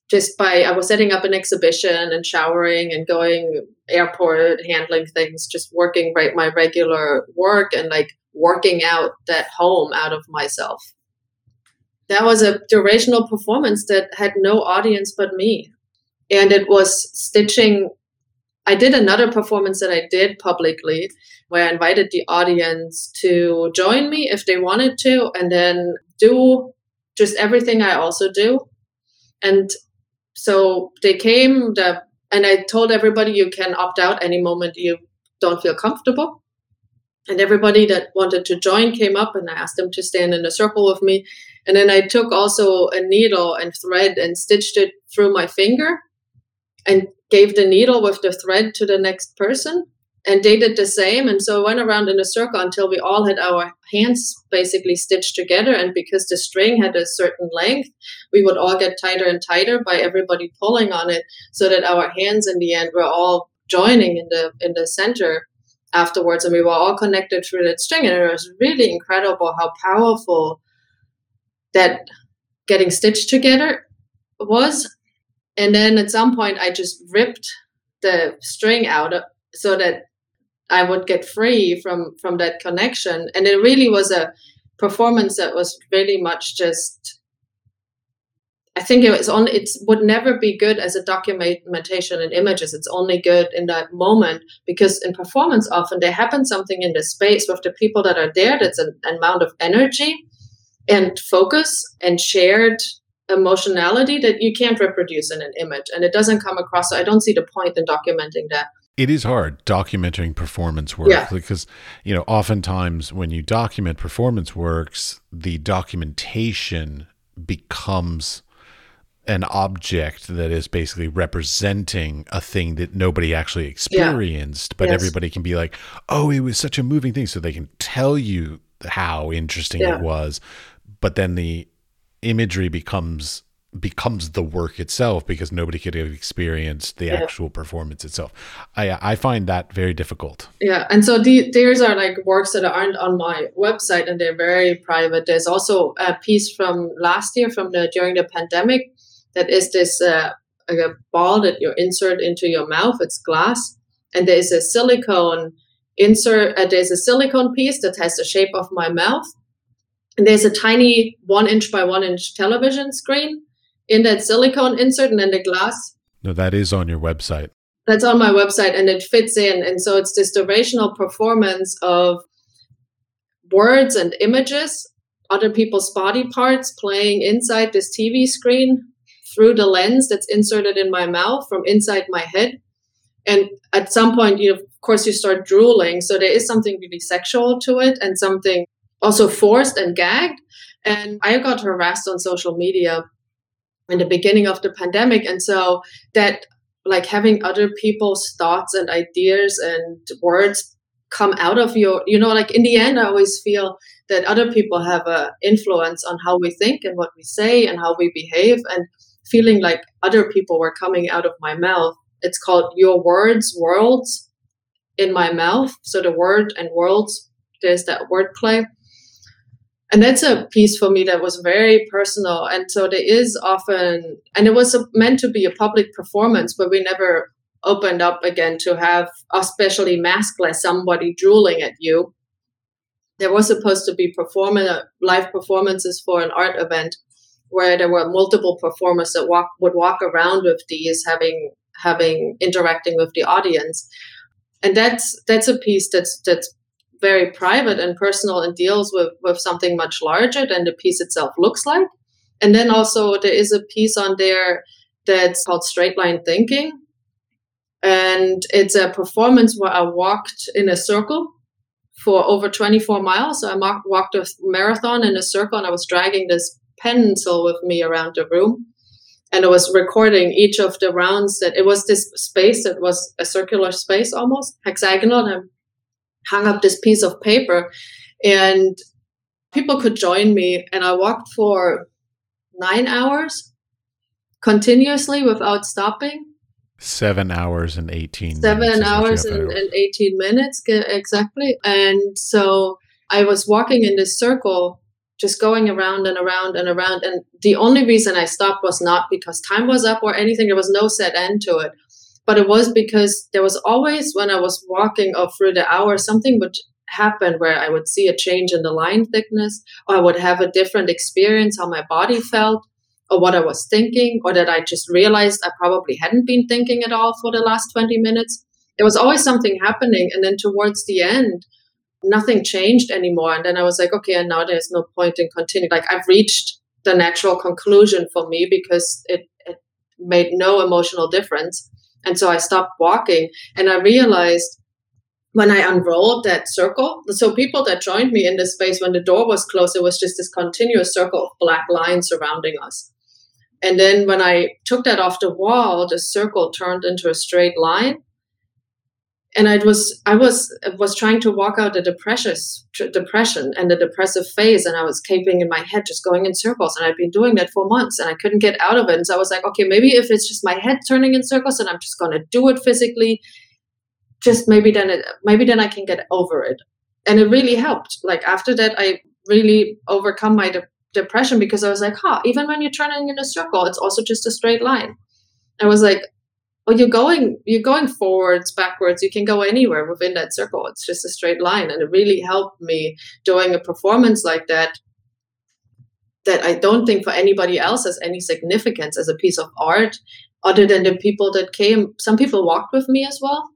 Just by, I was setting up an exhibition and showering and going airport, handling things, just working right, my regular work and like working out that home out of myself. That was a durational performance that had no audience but me. And it was stitching. I did another performance that I did publicly where I invited the audience to join me if they wanted to and then do just everything I also do. And so they came the, and I told everybody you can opt out any moment you don't feel comfortable. And everybody that wanted to join came up and I asked them to stand in a circle with me. And then I took also a needle and thread and stitched it through my finger and gave the needle with the thread to the next person. And they did the same. And so I went around in a circle until we all had our hands basically stitched together. And because the string had a certain length, we would all get tighter and tighter by everybody pulling on it so that our hands in the end were all joining in the in the center afterwards. And we were all connected through that string. And it was really incredible how powerful that getting stitched together was. And then at some point, I just ripped the string out so that I would get free from, from that connection. And it really was a performance that was really much just, I think it was on, it would never be good as a documentation in images. It's only good in that moment because in performance, often there happens something in the space with the people that are there. That's an, an amount of energy and focus and shared emotionality that you can't reproduce in an image. And it doesn't come across. So I don't see the point in documenting that. It is hard documenting performance work yeah. because, you know, oftentimes when you document performance works, the documentation becomes an object that is basically representing a thing that nobody actually experienced, yeah. but yes. everybody can be like, oh, it was such a moving thing. So they can tell you how interesting yeah. it was, but then the imagery becomes becomes the work itself because nobody could have experienced the yeah. actual performance itself. I I find that very difficult. Yeah, and so the, these are like works that aren't on my website and they're very private. There's also a piece from last year from the during the pandemic that is this uh, like a ball that you insert into your mouth. It's glass, and there is a silicone insert. Uh, there's a silicone piece that has the shape of my mouth, and there's a tiny one inch by one inch television screen in that silicone insert and then the glass. No, that is on your website. That's on my website and it fits in. And so it's this durational performance of words and images, other people's body parts playing inside this T V screen through the lens that's inserted in my mouth from inside my head. And at some point, you, of course, you start drooling. So there is something really sexual to it and something also forced and gagged. And I got harassed on social media in the beginning of the pandemic. And so that like having other people's thoughts and ideas and words come out of your, you know, like in the end, I always feel that other people have an influence on how we think and what we say and how we behave, and feeling like other people were coming out of my mouth. It's called Your Words, Worlds in My Mouth. So the word and worlds, there's that wordplay. And that's a piece for me that was very personal. And so there is often, and it was a, meant to be a public performance, but we never opened up again to have, especially maskless, somebody drooling at you. There was supposed to be performing, uh, live performances for an art event where there were multiple performers that walk, would walk around with these, having, having interacting with the audience. And that's that's a piece that's that's very private and personal and deals with, with something much larger than the piece itself looks like. And then also there is a piece on there that's called Straight Line Thinking. And it's a performance where I walked in a circle for over twenty-four miles. So I mar- walked a marathon in a circle and I was dragging this pencil with me around the room. And I was recording each of the rounds that it was this space that was a circular space, almost hexagonal. And I hung up this piece of paper and people could join me. And I walked for nine hours continuously without stopping. Seven hours and eighteen Seven minutes. Seven hours and, and eighteen minutes, exactly. And so I was walking in this circle, just going around and around and around. And the only reason I stopped was not because time was up or anything. There was no set end to it. But it was because there was always, when I was walking or through the hour, something would happen where I would see a change in the line thickness, or I would have a different experience, how my body felt, or what I was thinking, or that I just realized I probably hadn't been thinking at all for the last twenty minutes. There was always something happening. And then towards the end, nothing changed anymore. And then I was like, okay, and now there's no point in continuing. Like, I've reached the natural conclusion for me because it, it made no emotional difference. And so I stopped walking, and I realized when I unrolled that circle, so people that joined me in this space, when the door was closed, it was just this continuous circle of black lines surrounding us. And then when I took that off the wall, the circle turned into a straight line. And I was I was was trying to walk out the depression and the depressive phase, and I was caving in my head, just going in circles. And I'd been doing that for months, and I couldn't get out of it. And so I was like, okay, maybe if it's just my head turning in circles, and I'm just going to do it physically, just maybe then it, maybe then I can get over it. And it really helped. Like, after that, I really overcome my de- depression because I was like, huh, even when you're turning in a circle, it's also just a straight line. I was like, well, you're going, you're going forwards, backwards. You can go anywhere within that circle. It's just a straight line. And it really helped me doing a performance like that, that I don't think for anybody else has any significance as a piece of art other than the people that came. Some people walked with me as well.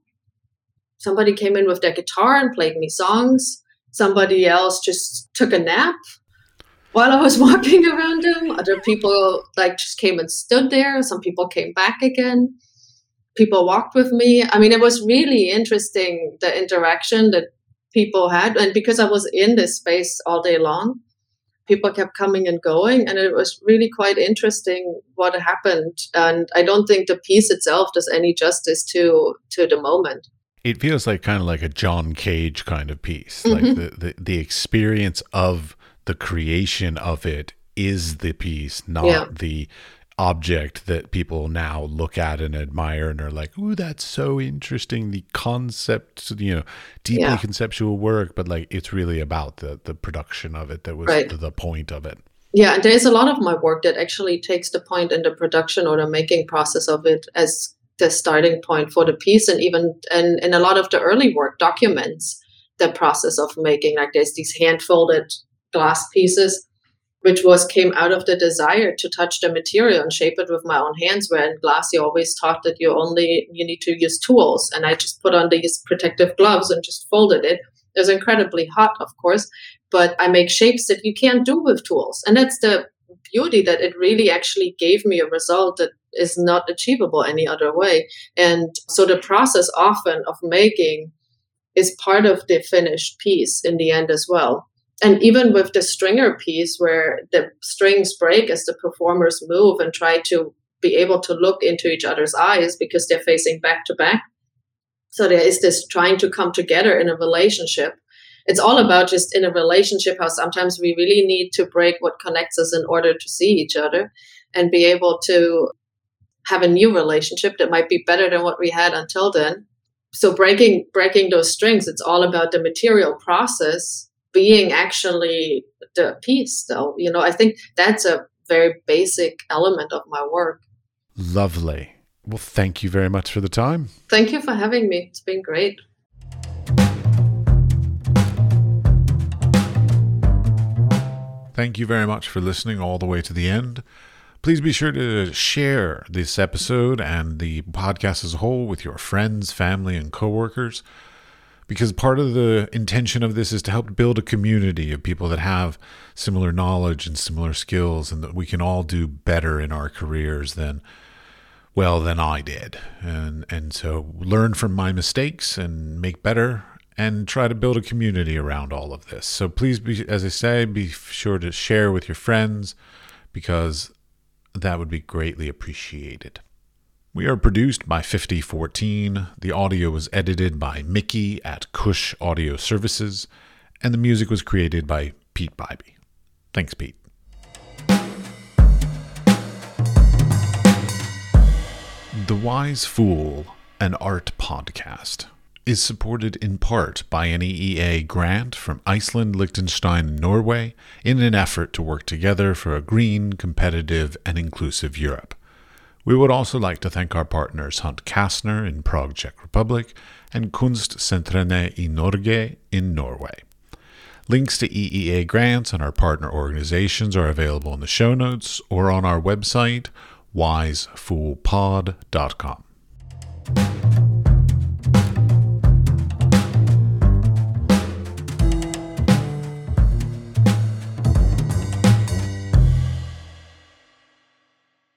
Somebody came in with their guitar and played me songs. Somebody else just took a nap while I was walking around them. Other people like just came and stood there. Some people came back again. People walked with me. I mean, it was really interesting, the interaction that people had. And because I was in this space all day long, people kept coming and going. And it was really quite interesting what happened. And I don't think the piece itself does any justice to, to the moment. It feels like kind of like a John Cage kind of piece. Mm-hmm. Like the, the, the experience of the creation of it is the piece, not yeah. the object that people now look at and admire and are like, ooh, that's so interesting. The concept, you know, deeply yeah. conceptual work, but like it's really about the the production of it that was right. the point of it. Yeah, and there's a lot of my work that actually takes the point in the production or the making process of it as the starting point for the piece, and even and in a lot of the early work documents the process of making. Like, there's these hand-folded glass pieces which was came out of the desire to touch the material and shape it with my own hands, where in glass you're always taught that you only you need to use tools. And I just put on these protective gloves and just folded it. It was incredibly hot, of course, but I make shapes that you can't do with tools. And that's the beauty, that it really actually gave me a result that is not achievable any other way. And so the process often of making is part of the finished piece in the end as well. And even with the stringer piece, where the strings break as the performers move and try to be able to look into each other's eyes because they're facing back to back. So there is this trying to come together in a relationship. It's all about just in a relationship, how sometimes we really need to break what connects us in order to see each other and be able to have a new relationship that might be better than what we had until then. So breaking breaking those strings, it's all about the material process being actually the piece, though. You know, I think that's a very basic element of my work. Lovely. Well, thank you very much for the time. Thank you for having me. It's been great. Thank you very much for listening all the way to the end. Please be sure to share this episode and the podcast as a whole with your friends, family, and coworkers, because part of the intention of this is to help build a community of people that have similar knowledge and similar skills, and that we can all do better in our careers than, well, than I did. And and so learn from my mistakes and make better and try to build a community around all of this. So please, be, as I say, be sure to share with your friends, because that would be greatly appreciated. We are produced by fifty fourteen, the audio was edited by Mickey at Cush Audio Services, and the music was created by Peat Biby. Thanks, Pete. The Wise Fool, an art podcast, is supported in part by an E E A grant from Iceland, Liechtenstein, and Norway in an effort to work together for a green, competitive, and inclusive Europe. We would also like to thank our partners Hunt Kastner in Prague, Czech Republic, and Kunstsentrene i Norge in Norway. Links to E E A grants and our partner organizations are available in the show notes or on our website, wise fool pod dot com.